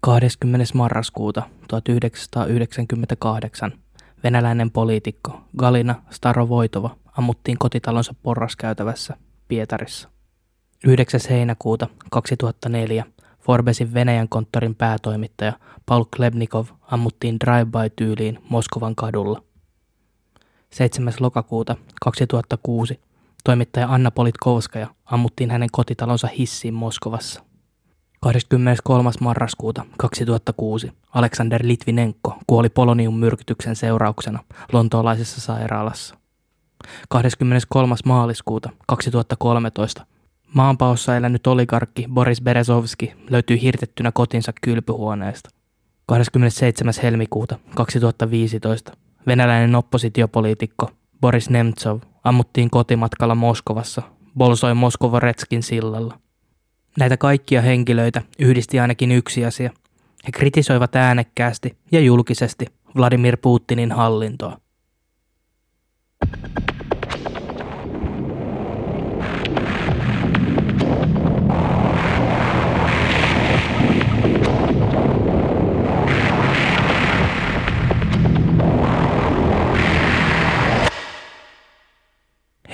20. marraskuuta 1998 venäläinen poliitikko Galina Starovoitova ammuttiin kotitalonsa porraskäytävässä Pietarissa. 9. heinäkuuta 2004 Forbesin Venäjän konttorin päätoimittaja Paul Klebnikov ammuttiin drive-by-tyyliin Moskovan kadulla. 7. lokakuuta 2006 toimittaja Anna Politkovskaja ammuttiin hänen kotitalonsa hissiin Moskovassa. 23. marraskuuta 2006 Alexander Litvinenko kuoli poloniummyrkytyksen seurauksena lontoolaisessa sairaalassa. 23. maaliskuuta 2013 maanpaossa elänyt oligarkki Boris Berezovski löytyi hirtettynä kotinsa kylpyhuoneesta. 27. helmikuuta 2015 venäläinen oppositiopoliitikko Boris Nemtsov ammuttiin kotimatkalla Moskovassa Bolsoi Moskovoretskin sillalla. Näitä kaikkia henkilöitä yhdisti ainakin yksi asia. He kritisoivat äänekkäästi ja julkisesti Vladimir Putinin hallintoa.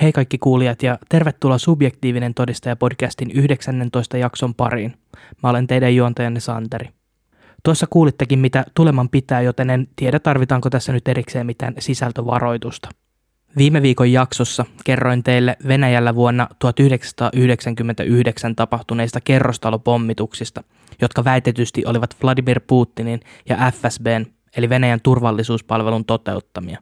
Hei kaikki kuulijat ja tervetuloa Subjektiivinen todistaja-podcastin 19 jakson pariin. Mä olen teidän juontajanne Santeri. Tuossa kuulittekin mitä tuleman pitää, joten en tiedä tarvitaanko tässä nyt erikseen mitään sisältövaroitusta. Viime viikon jaksossa kerroin teille Venäjällä vuonna 1999 tapahtuneista kerrostalopommituksista, jotka väitetysti olivat Vladimir Putinin ja FSB:n eli Venäjän turvallisuuspalvelun toteuttamia.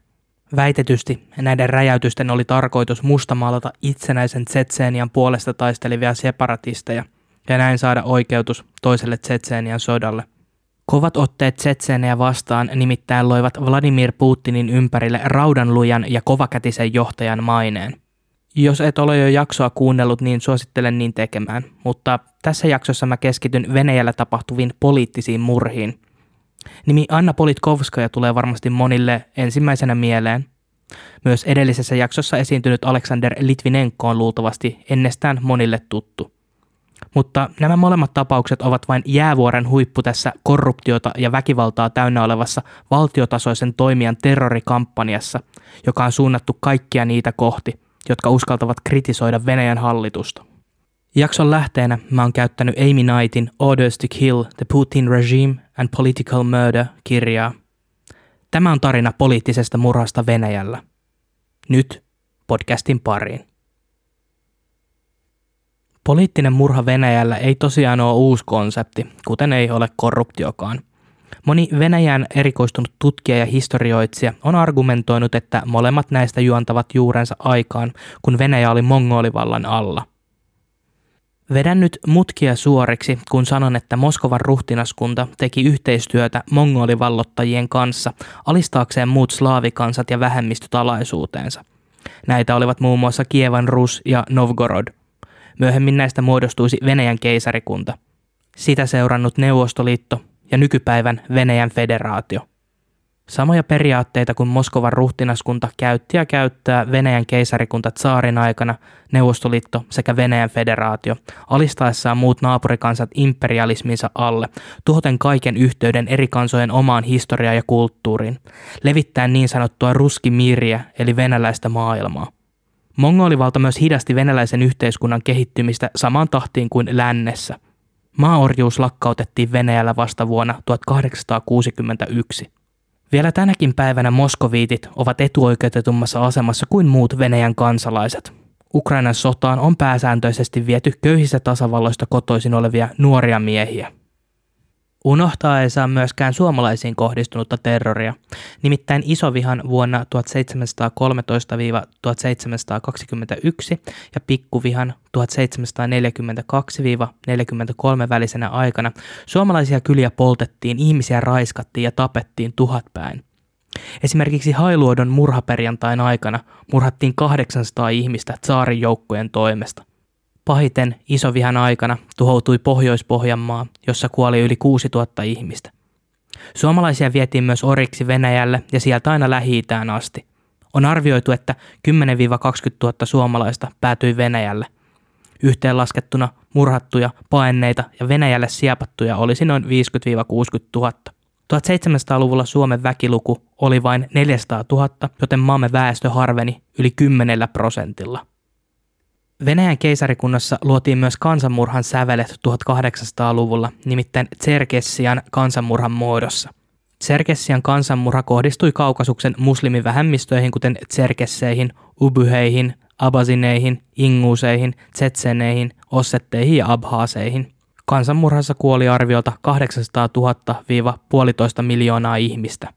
Väitetysti näiden räjäytysten oli tarkoitus mustamaalata itsenäisen Tsetseenian puolesta taistelevia separatisteja ja näin saada oikeutus toiselle Tsetseenian sodalle. Kovat otteet Tsetseenejä vastaan nimittäin loivat Vladimir Putinin ympärille raudanlujan ja kovakätisen johtajan maineen. Jos et ole jo jaksoa kuunnellut, niin suosittelen niin tekemään, mutta tässä jaksossa mä keskityn Venäjällä tapahtuviin poliittisiin murhiin. Nimi Anna Politkovskaja tulee varmasti monille ensimmäisenä mieleen. Myös edellisessä jaksossa esiintynyt Alexander Litvinenko on luultavasti ennestään monille tuttu. Mutta nämä molemmat tapaukset ovat vain jäävuoren huippu tässä korruptiota ja väkivaltaa täynnä olevassa valtiotasoisen toimijan terrorikampanjassa, joka on suunnattu kaikkia niitä kohti, jotka uskaltavat kritisoida Venäjän hallitusta. Jakson lähteenä mä oon käyttänyt Amy Knightin Orders to Kill the Putin Regime and Political Murder-kirjaa. Tämä on tarina poliittisesta murhasta Venäjällä. Nyt podcastin pariin. Poliittinen murha Venäjällä ei tosiaan ole uusi konsepti, kuten ei ole korruptiokaan. Moni Venäjään erikoistunut tutkija ja historioitsija on argumentoinut, että molemmat näistä juontavat juurensa aikaan, kun Venäjä oli mongolivallan alla. Vedän nyt mutkia suoriksi, kun sanon, että Moskovan ruhtinaskunta teki yhteistyötä mongolivallottajien kanssa alistaakseen muut slaavikansat ja vähemmistöt alaisuuteensa. Näitä olivat muun muassa Kievan Rus ja Novgorod. Myöhemmin näistä muodostuisi Venäjän keisarikunta, sitä seurannut Neuvostoliitto ja nykypäivän Venäjän federaatio. Samoja periaatteita kuin Moskovan ruhtinaskunta käytti ja käyttää Venäjän keisarikunta tsaarin aikana, Neuvostoliitto sekä Venäjän federaatio, alistaessaan muut naapurikansat imperialisminsa alle, tuhoten kaiken yhteyden eri kansojen omaan historiaan ja kulttuuriin, levittäen niin sanottua ruskimiiriä eli venäläistä maailmaa. Mongolivalta myös hidasti venäläisen yhteiskunnan kehittymistä samaan tahtiin kuin lännessä. Maaorjuus lakkautettiin Venäjällä vasta vuonna 1861. Vielä tänäkin päivänä moskoviitit ovat etuoikeutetummassa asemassa kuin muut Venäjän kansalaiset. Ukrainan sotaan on pääsääntöisesti viety köyhistä tasavalloista kotoisin olevia nuoria miehiä. Unohtaa ei saa myöskään suomalaisiin kohdistunutta terroria. Nimittäin isovihan vuonna 1713–1721 ja pikkuvihan 1742–43 välisenä aikana suomalaisia kyliä poltettiin, ihmisiä raiskattiin ja tapettiin tuhatpäin. Esimerkiksi Hailuodon murhaperjantain aikana murhattiin 800 ihmistä tsaarin joukkojen toimesta. Pahiten isovihan aikana tuhoutui Pohjois-Pohjanmaa, jossa kuoli yli 6000 ihmistä. Suomalaisia vietiin myös oriksi Venäjälle ja sieltä aina Lähi-itään asti. On arvioitu, että 10–20 000 suomalaista päätyi Venäjälle. Yhteenlaskettuna murhattuja, paenneita ja Venäjälle siepattuja olisi noin 50-60 000. 1700-luvulla Suomen väkiluku oli vain 400 000, joten maamme väestö harveni yli 10%. Venäjän keisarikunnassa luotiin myös kansanmurhan sävelet 1800-luvulla, nimittäin Tserkessian kansanmurhan muodossa. Tserkessian kansanmurha kohdistui Kaukasuksen muslimivähemmistöihin, kuten tserkesseihin, ubyheihin, abasineihin, inguuseihin, tsetseneihin, ossetteihin ja abhaaseihin. Kansanmurhassa kuoli arviolta 800 000-1,5 miljoonaa ihmistä.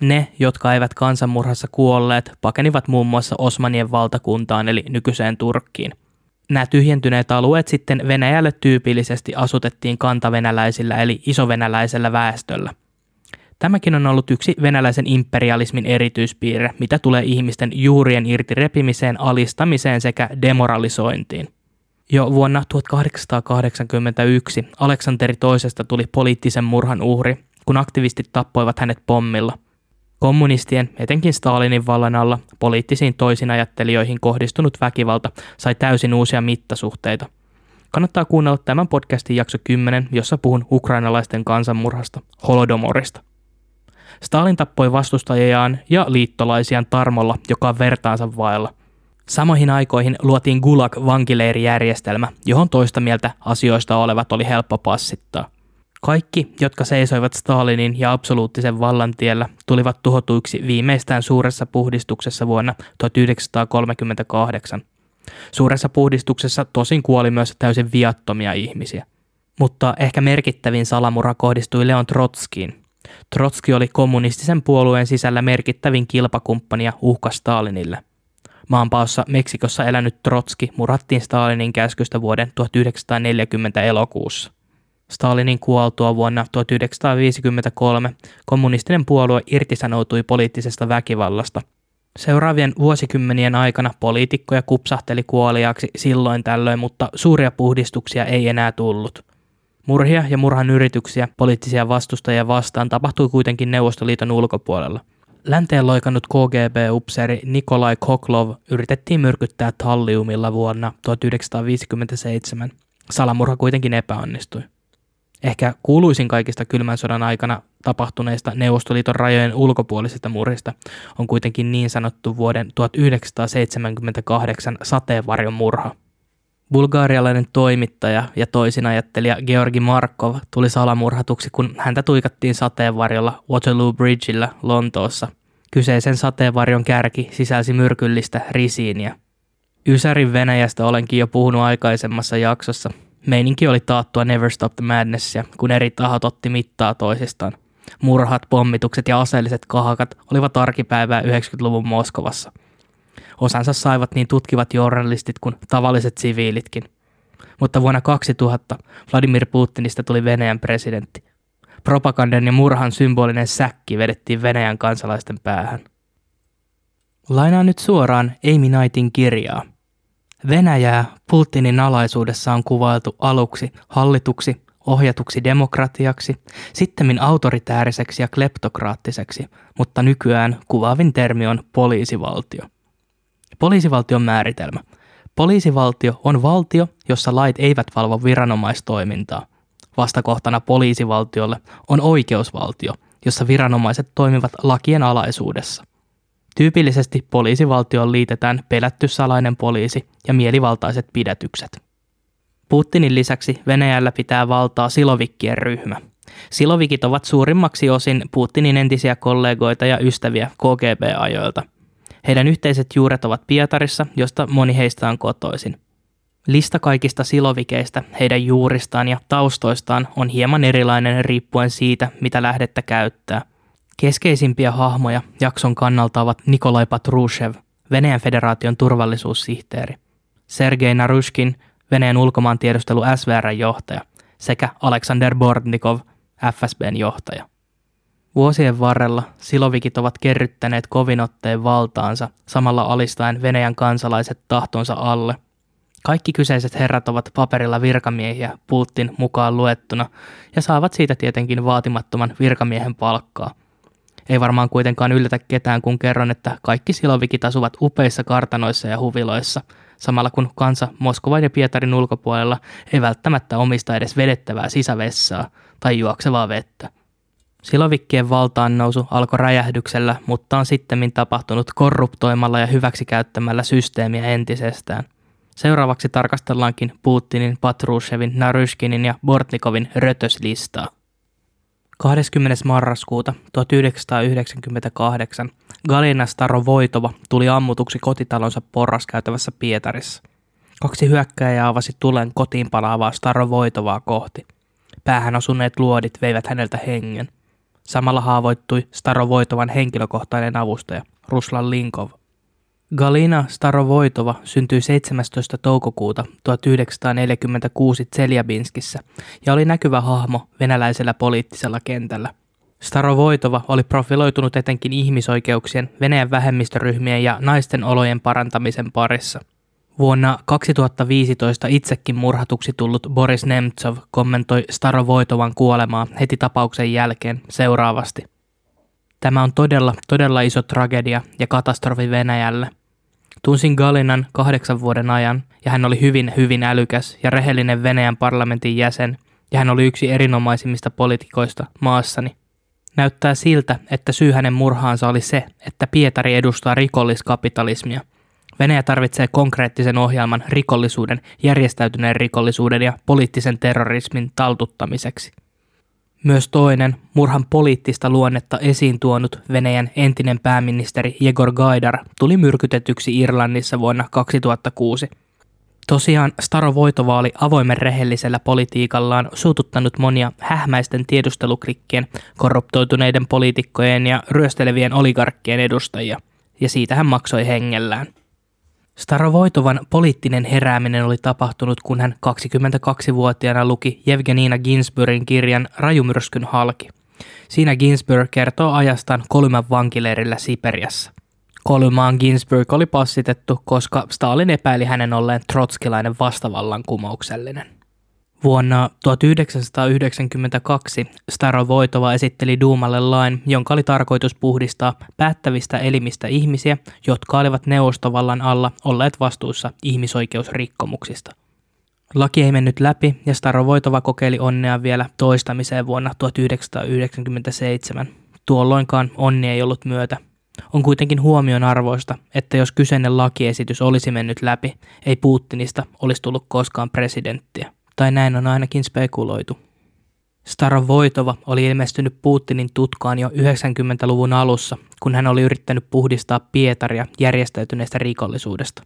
Ne, jotka eivät kansanmurhassa kuolleet, pakenivat muun muassa Osmanien valtakuntaan eli nykyiseen Turkkiin. Nämä tyhjentyneet alueet sitten Venäjälle tyypillisesti asutettiin kantavenäläisillä eli isovenäläisellä väestöllä. Tämäkin on ollut yksi venäläisen imperialismin erityispiirre, mitä tulee ihmisten juurien irti repimiseen, alistamiseen sekä demoralisointiin. Jo vuonna 1881 Aleksanteri II tuli poliittisen murhan uhri, kun aktivistit tappoivat hänet pommilla. Kommunistien, etenkin Stalinin vallan alla, poliittisiin toisinajattelijoihin kohdistunut väkivalta sai täysin uusia mittasuhteita. Kannattaa kuunnella tämän podcastin jakso 10, jossa puhun ukrainalaisten kansanmurhasta, Holodomorista. Stalin tappoi vastustajiaan ja liittolaisiaan tarmolla, joka on vertaansa vailla. Samoihin aikoihin luotiin Gulag-vankileirijärjestelmä, johon toista mieltä asioista olevat oli helppo passittaa. Kaikki, jotka seisoivat Stalinin ja absoluuttisen vallan tiellä, tulivat tuhotuiksi viimeistään suuressa puhdistuksessa vuonna 1938. Suuressa puhdistuksessa tosin kuoli myös täysin viattomia ihmisiä. Mutta ehkä merkittävin salamurha kohdistui Leon Trotskiin. Trotski oli kommunistisen puolueen sisällä merkittävin kilpakumppani ja uhka Stalinille. Maanpaossa Meksikossa elänyt Trotski murhattiin Stalinin käskystä vuoden 1940 elokuussa. Stalinin kuoltua vuonna 1953 kommunistinen puolue irtisanoutui poliittisesta väkivallasta. Seuraavien vuosikymmenien aikana poliitikkoja kupsahteli kuoliaaksi silloin tällöin, mutta suuria puhdistuksia ei enää tullut. Murhia ja murhan yrityksiä poliittisia vastustajia vastaan tapahtui kuitenkin Neuvostoliiton ulkopuolella. Länteen loikannut KGB-upseeri Nikolai Koklov yritettiin myrkyttää talliumilla vuonna 1957. Salamurha kuitenkin epäonnistui. Ehkä kuuluisin kaikista kylmän sodan aikana tapahtuneista Neuvostoliiton rajojen ulkopuolisista murhista on kuitenkin niin sanottu vuoden 1978 sateenvarjon murha. Bulgarialainen toimittaja ja toisinajattelija Georgi Markov tuli salamurhatuksi, kun häntä tuikattiin sateenvarjolla Waterloo Bridgeillä Lontoossa. Kyseisen sateenvarjon kärki sisälsi myrkyllistä risiiniä. Ysärin Venäjästä olenkin jo puhunut aikaisemmassa jaksossa. Meininki oli taattua Never Stop the Madnessia, kun eri tahot otti mittaa toisistaan. Murhat, pommitukset ja aseelliset kahakat olivat arkipäivää 90-luvun Moskovassa. Osansa saivat niin tutkivat journalistit kuin tavalliset siviilitkin. Mutta vuonna 2000 Vladimir Putinista tuli Venäjän presidentti. Propagandan ja murhan symbolinen säkki vedettiin Venäjän kansalaisten päähän. Lainaan nyt suoraan Amy Knightin kirjaa. Venäjää Putinin alaisuudessa on kuvailtu aluksi hallituksi, ohjatuksi demokratiaksi, sittemmin autoritääriseksi ja kleptokraattiseksi, mutta nykyään kuvaavin termi on poliisivaltio. Poliisivaltion määritelmä. Poliisivaltio on valtio, jossa lait eivät valvo viranomaistoimintaa. Vastakohtana poliisivaltiolle on oikeusvaltio, jossa viranomaiset toimivat lakien alaisuudessa. Tyypillisesti poliisivaltioon liitetään pelätty salainen poliisi ja mielivaltaiset pidätykset. Putinin lisäksi Venäjällä pitää valtaa silovikkien ryhmä. Silovikit ovat suurimmaksi osin Putinin entisiä kollegoita ja ystäviä KGB-ajoilta. Heidän yhteiset juuret ovat Pietarissa, josta moni heistä on kotoisin. Lista kaikista silovikeista, heidän juuristaan ja taustoistaan on hieman erilainen riippuen siitä, mitä lähdettä käyttää. Keskeisimpiä hahmoja jakson kannalta ovat Nikolai Patrushev, Venäjän federaation turvallisuussihteeri, Sergei Narushkin, Venäjän ulkomaantiedustelu SVR:n johtaja sekä Alexander Bortnikov, FSB:n johtaja. Vuosien varrella silovikit ovat kerryttäneet kovin otteen valtaansa samalla alistaen Venäjän kansalaiset tahtonsa alle. Kaikki kyseiset herrat ovat paperilla virkamiehiä Putin mukaan luettuna ja saavat siitä tietenkin vaatimattoman virkamiehen palkkaa. Ei varmaan kuitenkaan yllätä ketään, kun kerron, että kaikki silovikit asuvat upeissa kartanoissa ja huviloissa samalla kun kansa Moskovan ja Pietarin ulkopuolella ei välttämättä omista edes vedettävää sisävessaa tai juoksevaa vettä. Silovikkien valtaan nousu alkoi räjähdyksellä, mutta on sittemmin tapahtunut korruptoimalla ja hyväksikäyttämällä systeemiä entisestään. Seuraavaksi tarkastellaankin Putinin, Patrushevin, Naryshkinin ja Bortnikovin rötöslistaa. 20. marraskuuta 1998 Galina Starovoitova tuli ammutuksi kotitalonsa porraskäytävässä Pietarissa. Kaksi hyökkääjää avasi tulen kotiin palaavaa Starovoitovaa kohti. Päähän osuneet luodit veivät häneltä hengen. Samalla haavoittui Starovoitovan henkilökohtainen avustaja Ruslan Linkov. Galina Starovoitova syntyi 17. toukokuuta 1946 Tseljabinskissä ja oli näkyvä hahmo venäläisellä poliittisella kentällä. Starovoitova oli profiloitunut etenkin ihmisoikeuksien, Venäjän vähemmistöryhmien ja naisten olojen parantamisen parissa. Vuonna 2015 itsekin murhatuksi tullut Boris Nemtsov kommentoi Starovoitovan kuolemaa heti tapauksen jälkeen seuraavasti. Tämä on todella iso tragedia ja katastrofi Venäjälle. Tunsin Galinan 8 vuoden ajan ja hän oli hyvin älykäs ja rehellinen Venäjän parlamentin jäsen ja hän oli yksi erinomaisimmista poliitikoista maassani. Näyttää siltä, että syy hänen murhaansa oli se, että Pietari edustaa rikolliskapitalismia. Venäjä tarvitsee konkreettisen ohjelman rikollisuuden, järjestäytyneen rikollisuuden ja poliittisen terrorismin taltuttamiseksi. Myös toinen, murhan poliittista luonnetta esiin tuonut Venäjän entinen pääministeri Yegor Gaidar tuli myrkytetyksi Irlannissa vuonna 2006. Tosiaan Starovoitova oli avoimen rehellisellä politiikallaan suututtanut monia hähmäisten tiedusteluklikkien, korruptoituneiden poliitikkojen ja ryöstelevien oligarkkien edustajia, ja siitä hän maksoi hengellään. Starovoitovan poliittinen herääminen oli tapahtunut, kun hän 22-vuotiaana luki Jevgenia Ginsbergin kirjan Rajumyrskyn halki. Siinä Ginsberg kertoo ajastaan Kolyman vankileirillä Siperiassa. Kolymaan Ginsberg oli passitettu, koska Stalin epäili hänen olleen trotskilainen vastavallankumouksellinen. Vuonna 1992 Starovoitova esitteli Duumalle lain, jonka oli tarkoitus puhdistaa päättävistä elimistä ihmisiä, jotka olivat neuvostovallan alla olleet vastuussa ihmisoikeusrikkomuksista. Laki ei mennyt läpi ja Starovoitova kokeili onnea vielä toistamiseen vuonna 1997. Tuolloinkaan onni ei ollut myötä. On kuitenkin huomionarvoista, että jos kyseinen lakiesitys olisi mennyt läpi, ei Putinista olisi tullut koskaan presidenttiä. Tai näin on ainakin spekuloitu. Starovoitova oli ilmestynyt Putinin tutkaan jo 90-luvun alussa, kun hän oli yrittänyt puhdistaa Pietaria järjestäytyneestä rikollisuudesta.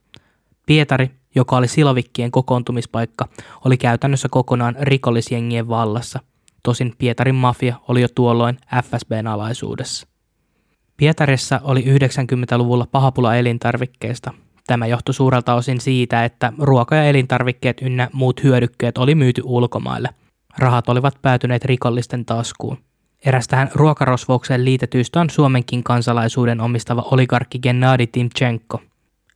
Pietari, joka oli silovikkien kokoontumispaikka, oli käytännössä kokonaan rikollisjengien vallassa. Tosin Pietarin mafia oli jo tuolloin FSB:n alaisuudessa. Pietarissa oli 90-luvulla pahapula elintarvikkeista. Tämä johtui suurelta osin siitä, että ruoka ja elintarvikkeet ynnä muut hyödykkeet oli myyty ulkomaille. Rahat olivat päätyneet rikollisten taskuun. Eräs tähän ruokarosvoukseen liitetyistä on Suomenkin kansalaisuuden omistava oligarkki Gennadi Timchenko.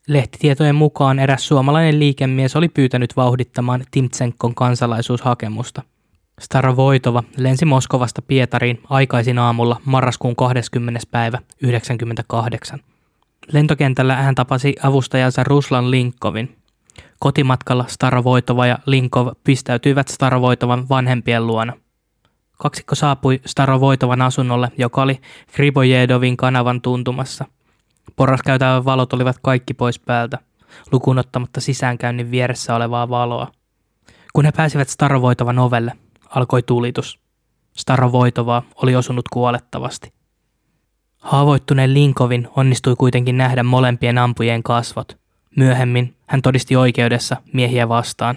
Lehtitietojen mukaan eräs suomalainen liikemies oli pyytänyt vauhdittamaan Timchenkon kansalaisuushakemusta. Starovoitova lensi Moskovasta Pietariin aikaisin aamulla marraskuun 20. päivä 1998. Lentokentällä hän tapasi avustajansa Ruslan Linkovin. Kotimatkalla Starovoitova ja Linkov pistäytyivät Starovoitovan vanhempien luona. Kaksikko saapui Starovoitovan asunnolle, joka oli Gribojedovin kanavan tuntumassa. Porraskäytävän valot olivat kaikki pois päältä, lukuun ottamatta sisäänkäynnin vieressä olevaa valoa. Kun he pääsivät Starovoitovan ovelle, alkoi tulitus. Starovoitovaa oli osunut kuolettavasti. Haavoittuneen Linkovin onnistui kuitenkin nähdä molempien ampujien kasvot. Myöhemmin hän todisti oikeudessa miehiä vastaan.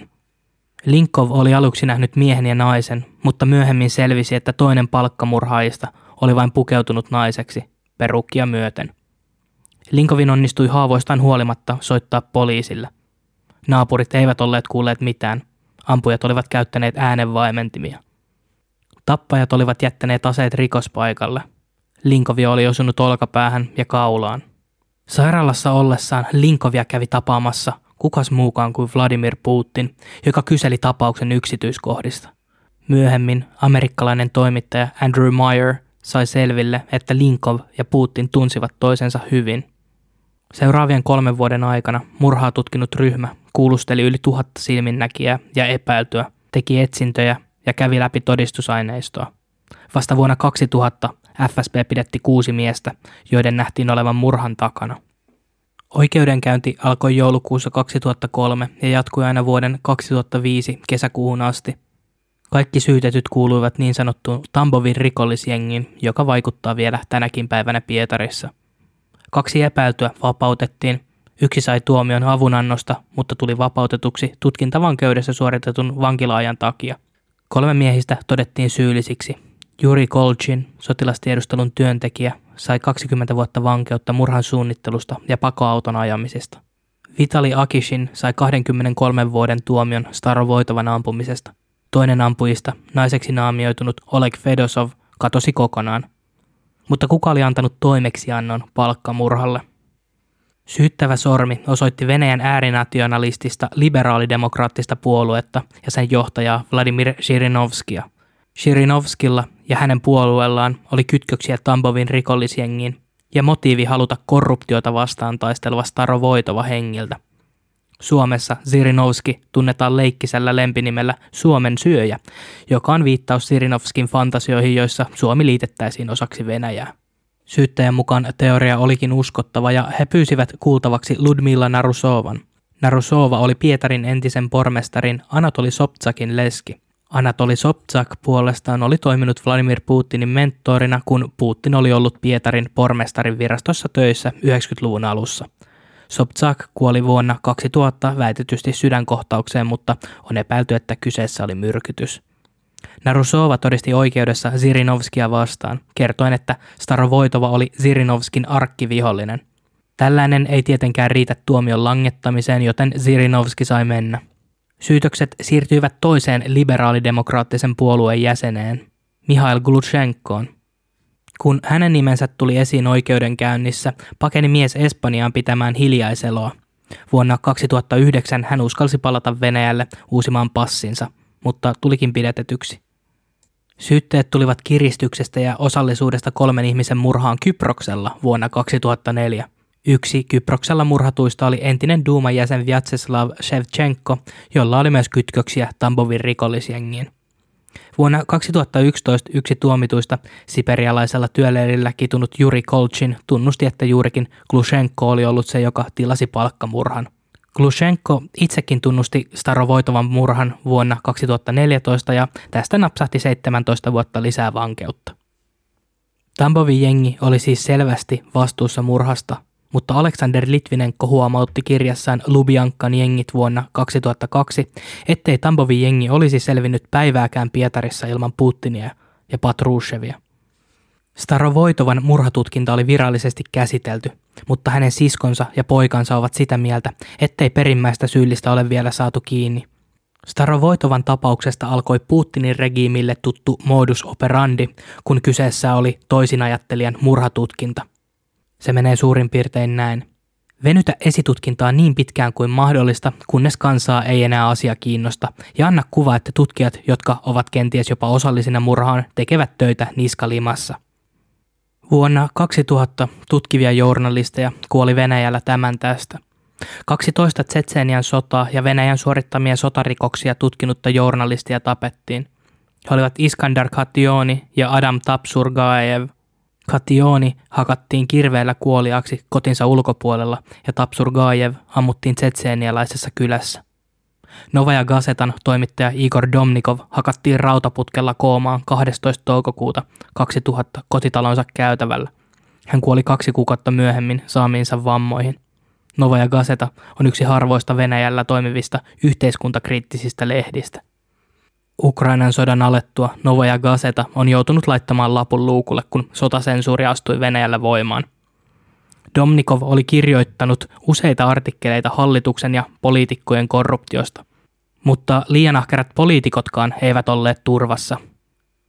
Linkov oli aluksi nähnyt miehen ja naisen, mutta myöhemmin selvisi, että toinen palkkamurhaajista oli vain pukeutunut naiseksi, perukkia myöten. Linkovin onnistui haavoistaan huolimatta soittaa poliisille. Naapurit eivät olleet kuulleet mitään. Ampujat olivat käyttäneet äänenvaimentimia. Tappajat olivat jättäneet aseet rikospaikalle. Linkovia oli osunut olkapäähän ja kaulaan. Sairaalassa ollessaan Linkovia kävi tapaamassa kukas muukaan kuin Vladimir Putin, joka kyseli tapauksen yksityiskohdista. Myöhemmin amerikkalainen toimittaja Andrew Meyer sai selville, että Linkov ja Putin tunsivat toisensa hyvin. Seuraavien 3 vuoden aikana murhaa tutkinut ryhmä kuulusteli yli 1000 silminnäkijää ja epäiltyä, teki etsintöjä ja kävi läpi todistusaineistoa. Vasta vuonna 2000 FSB pidetti 6 miestä, joiden nähtiin olevan murhan takana. Oikeudenkäynti alkoi joulukuussa 2003 ja jatkui aina vuoden 2005 kesäkuuhun asti. Kaikki syytetyt kuuluivat niin sanottuun Tambovin rikollisjengiin, joka vaikuttaa vielä tänäkin päivänä Pietarissa. 2 epäiltyä vapautettiin, 1 sai tuomion avunannosta, mutta tuli vapautetuksi tutkintavankeudessa suoritetun vankilaajan takia. 3 miehistä todettiin syyllisiksi. Juri Kolchin, sotilastiedustelun työntekijä, sai 20 vuotta vankeutta murhan suunnittelusta ja pakoauton ajamisesta. Vitali Akishin sai 23 vuoden tuomion Starovoitovan ampumisesta. 2 ampujista, naiseksi naamioitunut Oleg Fedosov, katosi kokonaan. Mutta kuka oli antanut toimeksiannon palkkamurhalle? Syyttävä sormi osoitti Venäjän äärinationalistista liberaalidemokraattista puoluetta ja sen johtajaa Vladimir Zhirinovskia. Zhirinovskilla ja hänen puolueellaan oli kytköksiä Tambovin rikollisjengiin ja motiivi haluta korruptiota vastaan taisteleva Starovoitova hengiltä. Suomessa Zhirinovski tunnetaan leikkisellä lempinimellä Suomen syöjä, joka on viittaus Zhirinovskin fantasioihin, joissa Suomi liitettäisiin osaksi Venäjää. Syyttäjän mukaan teoria olikin uskottava ja he pyysivät kuultavaksi Ludmilla Narusovan. Narusova oli Pietarin entisen pormestarin Anatoli Sobtsakin leski. Anatoli Sobczak puolestaan oli toiminut Vladimir Putinin mentorina, kun Putin oli ollut Pietarin pormestarin virastossa töissä 90-luvun alussa. Sobczak kuoli vuonna 2000 väitetysti sydänkohtaukseen, mutta on epäilty, että kyseessä oli myrkytys. Narusova todisti oikeudessa Zhirinovskia vastaan, kertoen, että Starovoitova oli Zhirinovskin arkkivihollinen. Tällainen ei tietenkään riitä tuomion langettamiseen, joten Zhirinovski sai mennä. Syytökset siirtyivät toiseen liberaalidemokraattisen puolueen jäseneen, Mihail Glushenkoon. Kun hänen nimensä tuli esiin oikeudenkäynnissä, pakeni mies Espanjaan pitämään hiljaiseloa. Vuonna 2009 hän uskalsi palata Venäjälle uusimaan passinsa, mutta tulikin pidätetyksi. Syytteet tulivat kiristyksestä ja osallisuudesta 3 ihmisen murhaan Kyproksella vuonna 2004. 1 Kyproksella murhatuista oli entinen duuman jäsen Vyacheslav Shevchenko, jolla oli myös kytköksiä Tambovin rikollisjengiin. Vuonna 2011 1 tuomituista siperialaisella työleirillä kitunut Juri Kolchin tunnusti, että juurikin Glushenko oli ollut se, joka tilasi palkkamurhan. Glushenko itsekin tunnusti Starovoitovan murhan vuonna 2014 ja tästä napsahti 17 vuotta lisää vankeutta. Tambovin jengi oli siis selvästi vastuussa murhasta, mutta Alexander Litvinenko huomautti kirjassaan Lubjankan jengit vuonna 2002, ettei Tambovin jengi olisi selvinnyt päivääkään Pietarissa ilman Putinia ja Patrushevia. Starovoitovan murhatutkinta oli virallisesti käsitelty, mutta hänen siskonsa ja poikansa ovat sitä mieltä, ettei perimmäistä syyllistä ole vielä saatu kiinni. Starovoitovan tapauksesta alkoi Putinin regiimille tuttu modus operandi, kun kyseessä oli toisinajattelijan murhatutkinta. Se menee suurin piirtein näin. Venytä esitutkintaa niin pitkään kuin mahdollista, kunnes kansaa ei enää asia kiinnosta, ja anna kuva, että tutkijat, jotka ovat kenties jopa osallisina murhaan, tekevät töitä niskalimassa. Vuonna 2000 tutkivia journalisteja kuoli Venäjällä tämän tästä. 12 Tšetšenian sotaa ja Venäjän suorittamia sotarikoksia tutkinutta journalistia tapettiin. He olivat Iskandar Khationi ja Adam Tapsurgaev. Khationi hakattiin kirveellä kuoliaksi kotinsa ulkopuolella ja Tapsurgaev ammuttiin tšetšenialaisessa kylässä. Novaja Gazetan toimittaja Igor Domnikov hakattiin rautaputkella koomaan 12. toukokuuta 2000 kotitalonsa käytävällä. Hän kuoli 2 kuukautta myöhemmin saamiinsa vammoihin. Novaja Gazeta on yksi harvoista Venäjällä toimivista yhteiskuntakriittisistä lehdistä. Ukrainan sodan alettua Novaja Gazeta on joutunut laittamaan lapun luukulle, kun sotasensuuri astui Venäjällä voimaan. Domnikov oli kirjoittanut useita artikkeleita hallituksen ja poliitikkojen korruptiosta, mutta liian ahkerat poliitikotkaan eivät olleet turvassa.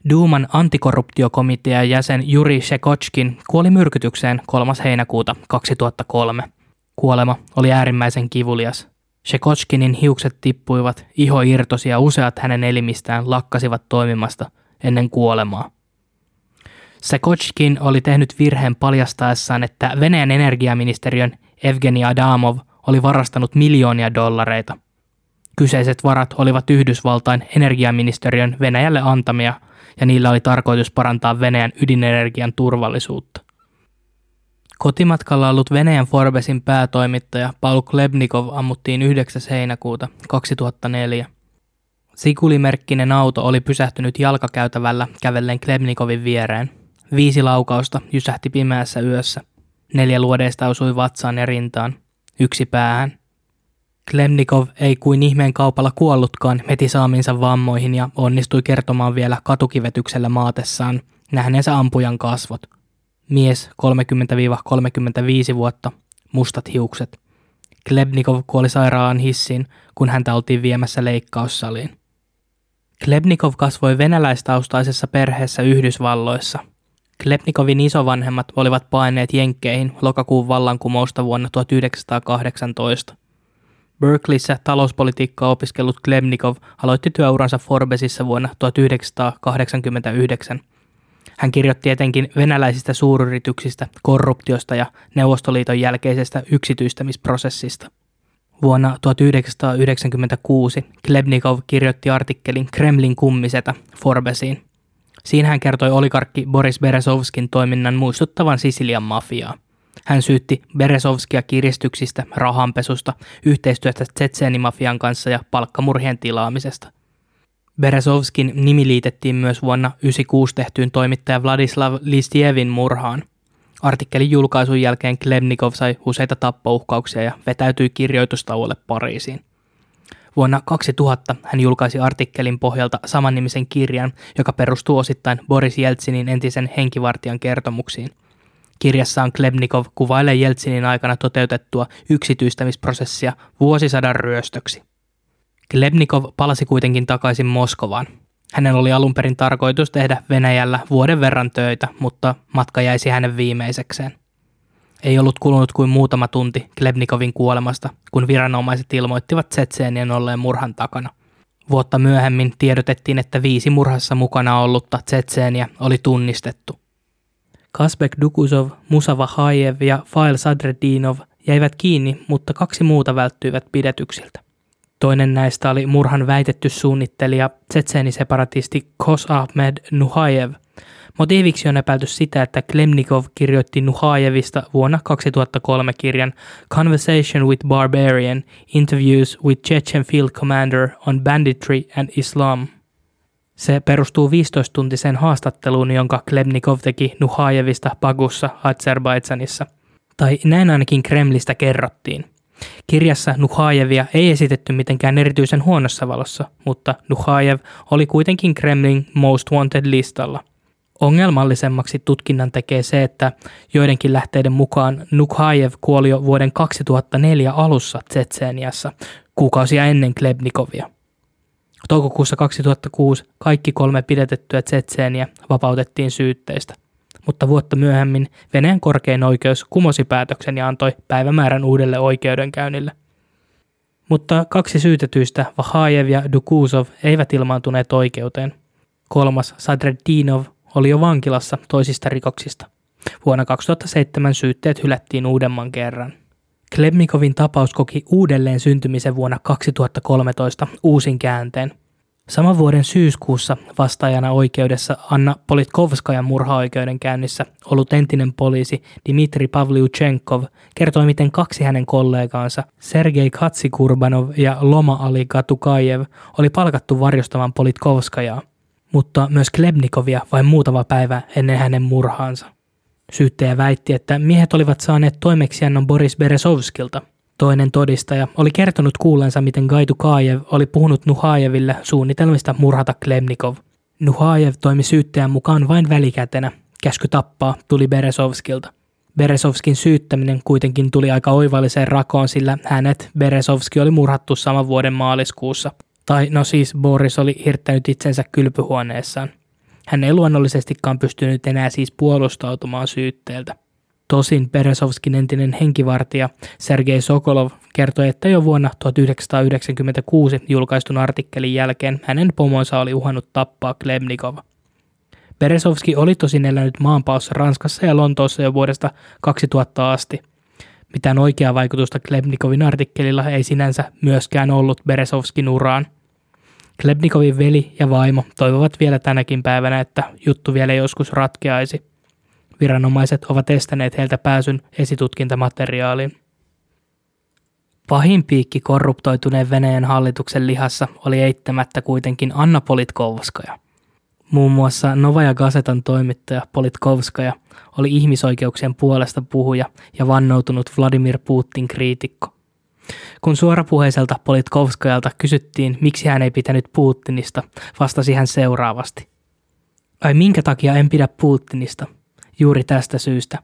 Duuman antikorruptiokomitean jäsen Juri Shekotskin kuoli myrkytykseen 3. heinäkuuta 2003. Kuolema oli äärimmäisen kivulias. Shekotskinin hiukset tippuivat, iho irtosi ja useat hänen elimistään lakkasivat toimimasta ennen kuolemaa. Shekotskin oli tehnyt virheen paljastaessaan, että Venäjän energiaministeriön Evgeni Adamov oli varastanut $miljoonia. Kyseiset varat olivat Yhdysvaltain energiaministeriön Venäjälle antamia, ja niillä oli tarkoitus parantaa Venäjän ydinenergian turvallisuutta. Kotimatkalla ollut Venäjän Forbesin päätoimittaja Paul Klebnikov ammuttiin 9. heinäkuuta 2004. Sikulimerkkinen auto oli pysähtynyt jalkakäytävällä kävellen Klebnikovin viereen. 5 laukausta jysähti pimeässä yössä. 4 luodeista osui vatsaan ja rintaan. 1 päähän. Klebnikov ei kuin ihmeen kaupalla kuollutkaan heti saaminsa vammoihin ja onnistui kertomaan vielä katukivetyksellä maatessaan nähneensä ampujan kasvot. Mies, 30-35 vuotta, mustat hiukset. Klebnikov kuoli sairaalan hissiin, kun häntä oltiin viemässä leikkaussaliin. Klebnikov kasvoi venäläistaustaisessa perheessä Yhdysvalloissa. Klebnikovin isovanhemmat olivat paenneet jenkkeihin lokakuun vallankumousta vuonna 1918. Berkeleyssä talouspolitiikkaa opiskellut Klebnikov aloitti työuransa Forbesissa vuonna 1989. Hän kirjoitti etenkin venäläisistä suuryrityksistä, korruptiosta ja Neuvostoliiton jälkeisestä yksityistämisprosessista. Vuonna 1996 Klebnikov kirjoitti artikkelin Kremlin kummisetä Forbesiin. Siinä hän kertoi oligarkki Boris Berezovskin toiminnan muistuttavan Sisilian mafiaa. Hän syytti Berezovskia kiristyksistä, rahanpesusta, yhteistyöstä tsetseenimafian kanssa ja palkkamurhien tilaamisesta. Berezovskin nimi liitettiin myös vuonna 1996 tehtyyn toimittaja Vladislav Listievin murhaan. Artikkelin julkaisun jälkeen Klebnikov sai useita tappouhkauksia ja vetäytyi kirjoitustauolle Pariisiin. Vuonna 2000 hän julkaisi artikkelin pohjalta samannimisen kirjan, joka perustuu osittain Boris Jeltsinin entisen henkivartijan kertomuksiin. Kirjassaan Klebnikov kuvailee Jeltsinin aikana toteutettua yksityistämisprosessia vuosisadan ryöstöksi. Klebnikov palasi kuitenkin takaisin Moskovaan. Hänen oli alun perin tarkoitus tehdä Venäjällä vuoden verran töitä, mutta matka jäisi hänen viimeisekseen. Ei ollut kulunut kuin muutama tunti Klebnikovin kuolemasta, kun viranomaiset ilmoittivat tsetseenien olleen murhan takana. Vuotta myöhemmin tiedotettiin, että 5 murhassa mukana ollutta tsetseeniä oli tunnistettu. Kasbek Dukusov, Musa Vahajev ja Fail Sadredinov jäivät kiinni, mutta 2 muuta välttyivät pidätyksiltä. Toinen näistä oli murhan väitetty suunnittelija, tsetseeniseparatisti Kos Ahmed Nuhayev. Motiiviksi on epäilty sitä, että Klebnikov kirjoitti Nuhayevista vuonna 2003 kirjan Conversation with Barbarian, Interviews with Chechen Field Commander on Banditry and Islam. Se perustuu 15-tuntiseen haastatteluun, jonka Klebnikov teki Nuhayevista Bagussa, Azerbaidžanissa. Tai näin ainakin Kremlistä kerrottiin. Kirjassa Nuhayevia ei esitetty mitenkään erityisen huonossa valossa, mutta Nuhayev oli kuitenkin Kremlin Most Wanted-listalla. Ongelmallisemmaksi tutkinnan tekee se, että joidenkin lähteiden mukaan Nuhayev kuoli jo vuoden 2004 alussa Tsetšeniassa, kuukausia ennen Klebnikovia. Toukokuussa 2006 kaikki 3 pidätettyä tsetseeniä vapautettiin syytteistä, mutta vuotta myöhemmin Venäjän korkein oikeus kumosi päätöksen ja antoi päivämäärän uudelle oikeudenkäynnille. Mutta 2 syytetyistä, Vahajev ja Dukusov, eivät ilmaantuneet oikeuteen. 3. Sadredinov oli jo vankilassa toisista rikoksista. Vuonna 2007 syytteet hylättiin uudemman kerran. Klebnikovin tapaus koki uudelleen syntymisen vuonna 2013 uusin käänteen. Saman vuoden syyskuussa vastaajana oikeudessa Anna Politkovskajan murhaoikeudenkäynnissä ollut entinen poliisi Dmitri Pavliuchenkov kertoi, miten 2 hänen kollegaansa Sergei Katsikurbanov ja Loma-Ali Gatukajev oli palkattu varjostamaan Politkovskajaa, mutta myös Klebnikovia vain muutama päivä ennen hänen murhaansa. Syyttäjä väitti, että miehet olivat saaneet toimeksiannon Boris Berezovskilta. Toinen todistaja oli kertonut kuulleensa, miten Gaidukajev oli puhunut Nuhayeville suunnitelmista murhata Klebnikov. Nuhayev toimi syyttäjän mukaan vain välikätenä. Käsky tappaa tuli Berezovskilta. Berezovskin syyttäminen kuitenkin tuli aika oivalliseen rakoon, sillä hänet Berezovski oli murhattu saman vuoden maaliskuussa. Tai no siis Boris oli hirttänyt itsensä kylpyhuoneessaan. Hän ei luonnollisestikaan pystynyt enää siis puolustautumaan syytteeltä. Tosin Berezovskin entinen henkivartija Sergei Sokolov kertoi, että jo vuonna 1996 julkaistun artikkelin jälkeen hänen pomonsa oli uhannut tappaa Klebnikov. Berezovski oli tosin elänyt maanpaossa Ranskassa ja Lontoossa jo vuodesta 2000 asti. Mitään oikeaa vaikutusta Klebnikovin artikkelilla ei sinänsä myöskään ollut Berezovskin uraan. Klebnikovin veli ja vaimo toivovat vielä tänäkin päivänä, että juttu vielä joskus ratkeaisi. Viranomaiset ovat estäneet heiltä pääsyn esitutkintamateriaaliin. Pahin piikki korruptoituneen Venäjän hallituksen lihassa oli eittämättä kuitenkin Anna Politkovskaja. Muun muassa Novaja Gazetan toimittaja Politkovskaja oli ihmisoikeuksien puolesta puhuja ja vannoutunut Vladimir Putin kriitikko. Kun suorapuheiselta Politkovskajalta kysyttiin, miksi hän ei pitänyt Putinista, vastasi hän seuraavasti. Ai minkä takia en pidä Putinista? Juuri tästä syystä.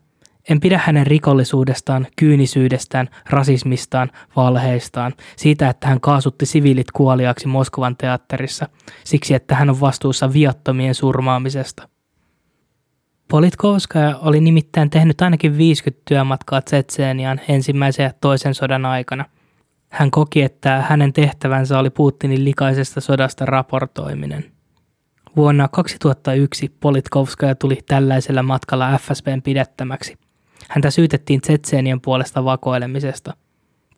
En pidä hänen rikollisuudestaan, kyynisyydestään, rasismistaan, valheistaan, siitä, että hän kaasutti siviilit kuoliaaksi Moskovan teatterissa, siksi että hän on vastuussa viattomien surmaamisesta. Politkovskaja oli nimittäin tehnyt ainakin 50 työmatkaa Tsetseeniaan ensimmäisen ja toisen sodan aikana. Hän koki, että hänen tehtävänsä oli Putinin likaisesta sodasta raportoiminen. Vuonna 2001 Politkovskaja tuli tällaisella matkalla FSB:n pidättämäksi. Häntä syytettiin Tsetseenien puolesta vakoilemisesta.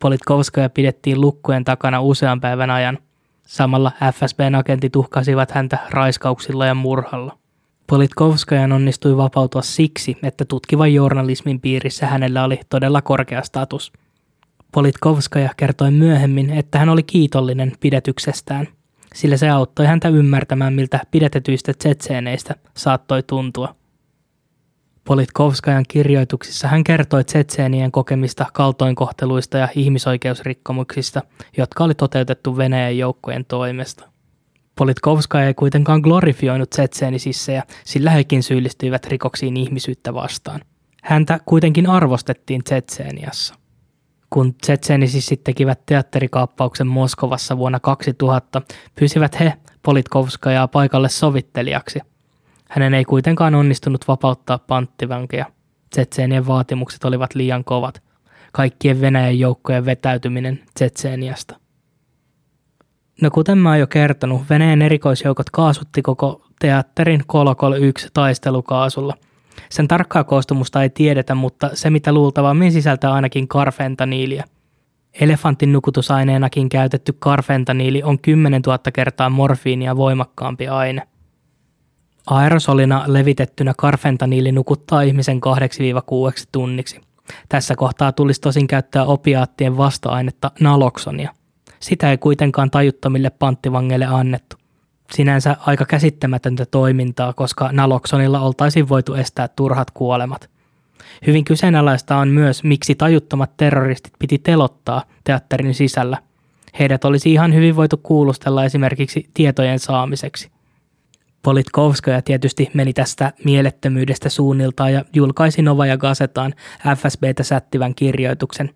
Politkovskaja pidettiin lukkojen takana usean päivän ajan. Samalla FSB:n agentit uhkasivat häntä raiskauksilla ja murhalla. Politkovskajan onnistui vapautua siksi, että tutkivan journalismin piirissä hänellä oli todella korkea status. Politkovskaja kertoi myöhemmin, että hän oli kiitollinen pidätyksestään, sillä se auttoi häntä ymmärtämään, miltä pidätetyistä tsetseeneistä saattoi tuntua. Politkovskajan kirjoituksissa hän kertoi tsetseenien kokemista kaltoinkohteluista ja ihmisoikeusrikkomuksista, jotka oli toteutettu Venäjän joukkojen toimesta. Politkovskaja ei kuitenkaan glorifioinut tsetseenisissejä, sillä hekin syyllistyivät rikoksiin ihmisyyttä vastaan. Häntä kuitenkin arvostettiin Tsetseeniassa. Kun tsetseenisissit tekivät teatterikaappauksen Moskovassa vuonna 2000, pyysivät he Politkovskajaa paikalle sovittelijaksi. Hänen ei kuitenkaan onnistunut vapauttaa panttivankeja. Tsetseenien vaatimukset olivat liian kovat. Kaikkien Venäjän joukkojen vetäytyminen Tsetseeniasta. No kuten mä oon jo kertonut, Venäjän erikoisjoukot kaasutti koko teatterin Kolokol-1 taistelukaasulla. Sen tarkkaa koostumusta ei tiedetä, mutta se mitä luultavammin sisältää ainakin karfentaniilia. Elefantin nukutusainenakin käytetty karfentaniili on 10 000 kertaa morfiinia voimakkaampi aine. Aerosolina levitettynä karfentaniili nukuttaa ihmisen 2-6 tunniksi. Tässä kohtaa tulisi tosin käyttää opiaattien vasta-ainetta naloksonia. Sitä ei kuitenkaan tajuttomille panttivangeille annettu. Sinänsä aika käsittämätöntä toimintaa, koska naloksonilla oltaisiin voitu estää turhat kuolemat. Hyvin kyseenalaista on myös, miksi tajuttomat terroristit piti telottaa teatterin sisällä. Heidät olisi ihan hyvin voitu kuulustella esimerkiksi tietojen saamiseksi. Politkovskaja tietysti meni tästä mielettömyydestä suunniltaan ja julkaisi Novaja Gazetaan FSB:tä sättivän kirjoituksen.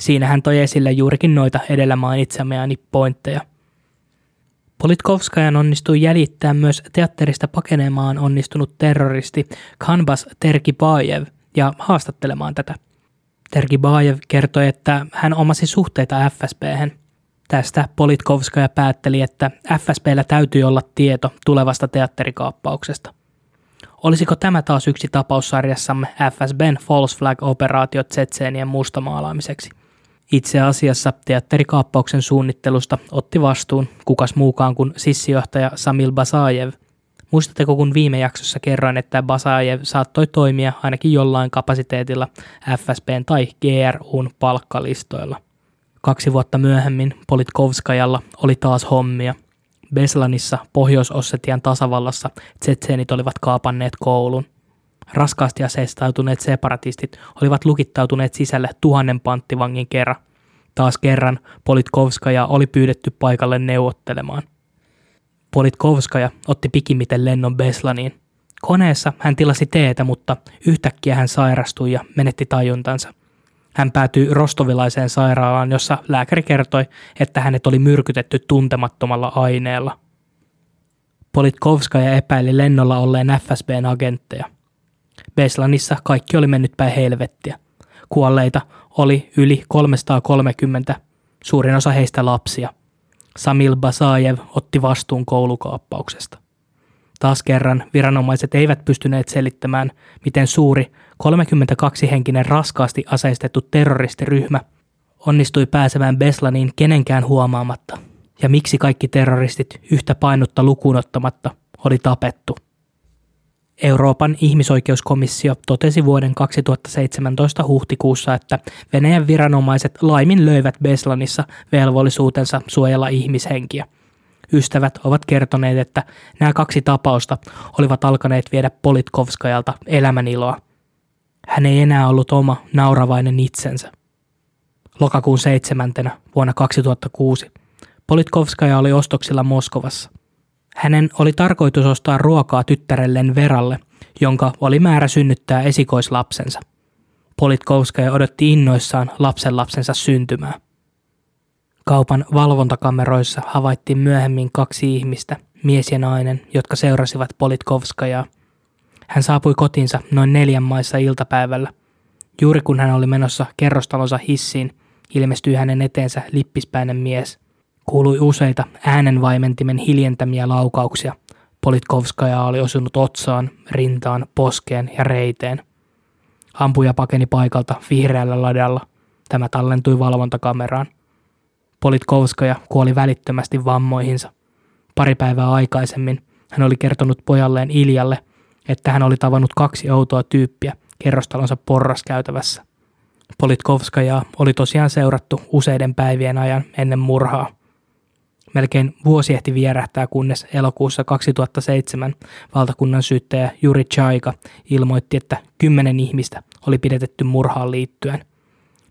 Siinä hän toi esille juurikin noita edellä mainitsemiani pointteja. Politkovskajan onnistui jäljittää myös teatterista pakenemaan onnistunut terroristi Kanbas Tergibajev ja haastattelemaan tätä. Tergibajev kertoi, että hän omasi suhteita FSB:hen. Tästä Politkovskaja päätteli, että FSB:llä täytyy olla tieto tulevasta teatterikaappauksesta. Olisiko tämä taas yksi tapaussarjassamme FSB:n False Flag-operaatio tsetseenien mustamaalaamiseksi? Itse asiassa teatterikaappauksen suunnittelusta otti vastuun kukas muukaan kuin sissijohtaja Samil Basaev. Muistatteko, kun viime jaksossa kerroin, että Basaev saattoi toimia ainakin jollain kapasiteetilla FSB:n tai GRUn palkkalistoilla. 2 vuotta myöhemmin Politkovskajalla oli taas hommia. Beslanissa, Pohjois-Ossetian tasavallassa, tsetseenit olivat kaapanneet koulun. Raskaasti aseistautuneet separatistit olivat lukittautuneet sisälle 1000 panttivangin kerran. Taas kerran Politkovskaja oli pyydetty paikalle neuvottelemaan. Politkovskaja otti pikimmiten lennon Beslaniin. Koneessa hän tilasi teetä, mutta yhtäkkiä hän sairastui ja menetti tajuntansa. Hän päätyi rostovilaiseen sairaalaan, jossa lääkäri kertoi, että hänet oli myrkytetty tuntemattomalla aineella. Politkovskaja epäili lennolla olleen FSB:n agentteja. Beslanissa kaikki oli mennyt päin helvettiä. Kuolleita oli yli 330, suurin osa heistä lapsia. Samil Basaev otti vastuun koulukaappauksesta. Taas kerran viranomaiset eivät pystyneet selittämään, miten suuri 32-henkinen raskaasti aseistettu terroristiryhmä onnistui pääsemään Beslaniin kenenkään huomaamatta, ja miksi kaikki terroristit yhtä painutta lukuun ottamatta oli tapettu. Euroopan ihmisoikeuskomissio totesi vuoden 2017 huhtikuussa, että Venäjän viranomaiset laiminlöivät Beslanissa velvollisuutensa suojella ihmishenkiä. Ystävät ovat kertoneet, että nämä kaksi tapausta olivat alkaneet viedä Politkovskajalta elämäniloa. Hän ei enää ollut oma nauravainen itsensä. Lokakuun 7. vuonna 2006 Politkovskaja oli ostoksilla Moskovassa. Hänen oli tarkoitus ostaa ruokaa tyttärelleen Veralle, jonka oli määrä synnyttää esikoislapsensa. Politkovskaja odotti innoissaan lapsenlapsensa syntymää. Kaupan valvontakameroissa havaittiin myöhemmin kaksi ihmistä, mies ja nainen, jotka seurasivat Politkovskajaa. Hän saapui kotiinsa noin 4 maissa iltapäivällä. Juuri kun hän oli menossa kerrostalonsa hissiin, ilmestyi hänen eteensä lippispäinen mies. Kuului useita äänenvaimentimen hiljentämiä laukauksia. Politkovskaja oli osunut otsaan, rintaan, poskeen ja reiteen. Ampuja pakeni paikalta vihreällä ladalla. Tämä tallentui valvontakameraan. Politkovskaja kuoli välittömästi vammoihinsa. Pari päivää aikaisemmin hän oli kertonut pojalleen Iljalle, että hän oli tavannut 2 outoa tyyppiä kerrostalonsa porraskäytävässä. Politkovskajaa oli tosiaan seurattu useiden päivien ajan ennen murhaa. Melkein vuosi ehti vierähtää, kunnes elokuussa 2007 valtakunnan syyttäjä Juri Chaika ilmoitti, että 10 ihmistä oli pidätetty murhaan liittyen.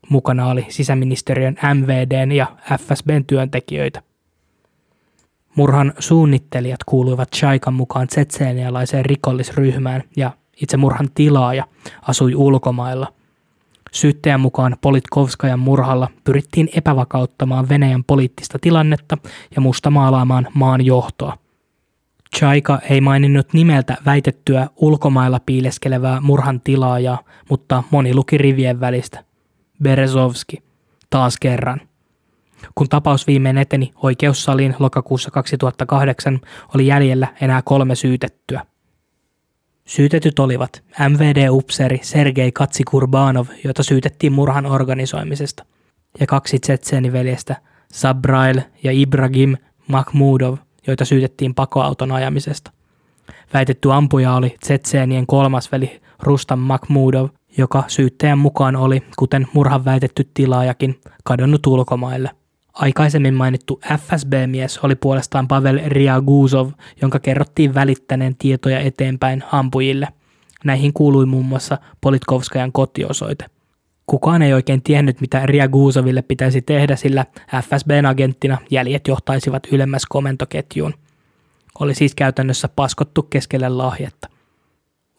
Mukana oli sisäministeriön MVD:n ja FSB:n työntekijöitä. Murhan suunnittelijat kuuluivat Chaikan mukaan tsetseenialaiseen rikollisryhmään ja itse murhan tilaaja asui ulkomailla. Syyttäjän mukaan Politkovskajan murhalla pyrittiin epävakauttamaan Venäjän poliittista tilannetta ja mustamaalaamaan maan johtoa. Chaika ei maininnut nimeltä väitettyä ulkomailla piileskelevää murhan tilaajaa, mutta moni luki rivien välistä. Berezovski. Taas kerran. Kun tapaus viimein eteni oikeussaliin lokakuussa 2008, oli jäljellä enää 3 syytettyä. Syytetyt olivat MVD-upseeri Sergei Katsikurbanov, jota syytettiin murhan organisoimisesta, ja 2 tsetseeniveljestä Sabrail ja Ibragim Makhmudov, joita syytettiin pakoauton ajamisesta. Väitetty ampuja oli tsetseenien 3. veli Rustam Makhmudov, joka syyttäjän mukaan oli, kuten murhan väitetty tilaajakin, kadonnut ulkomaille. Aikaisemmin mainittu FSB-mies oli puolestaan Pavel Riaguzov, jonka kerrottiin välittäneen tietoja eteenpäin ampujille. Näihin kuului muun muassa Politkovskajan kotiosoite. Kukaan ei oikein tiennyt, mitä Riaguzoville pitäisi tehdä, sillä FSB:n agenttina jäljet johtaisivat ylemmäs komentoketjuun. Oli siis käytännössä paskottu keskelle lahjetta.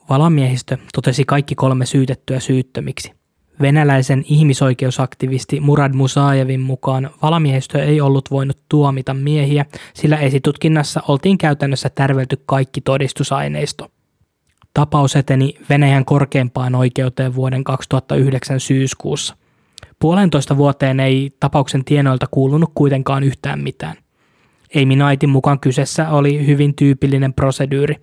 Valamiehistö totesi kaikki 3 syytettyä syyttömiksi. Venäläisen ihmisoikeusaktivisti Murad Musajevin mukaan valamiehistö ei ollut voinut tuomita miehiä, sillä esitutkinnassa oltiin käytännössä tärvelty kaikki todistusaineisto. Tapaus eteni Venäjän korkeimpaan oikeuteen vuoden 2009 syyskuussa. 1,5 vuoteen ei tapauksen tienoilta kuulunut kuitenkaan yhtään mitään. Amy Knightin mukaan kyseessä oli hyvin tyypillinen proseduuri.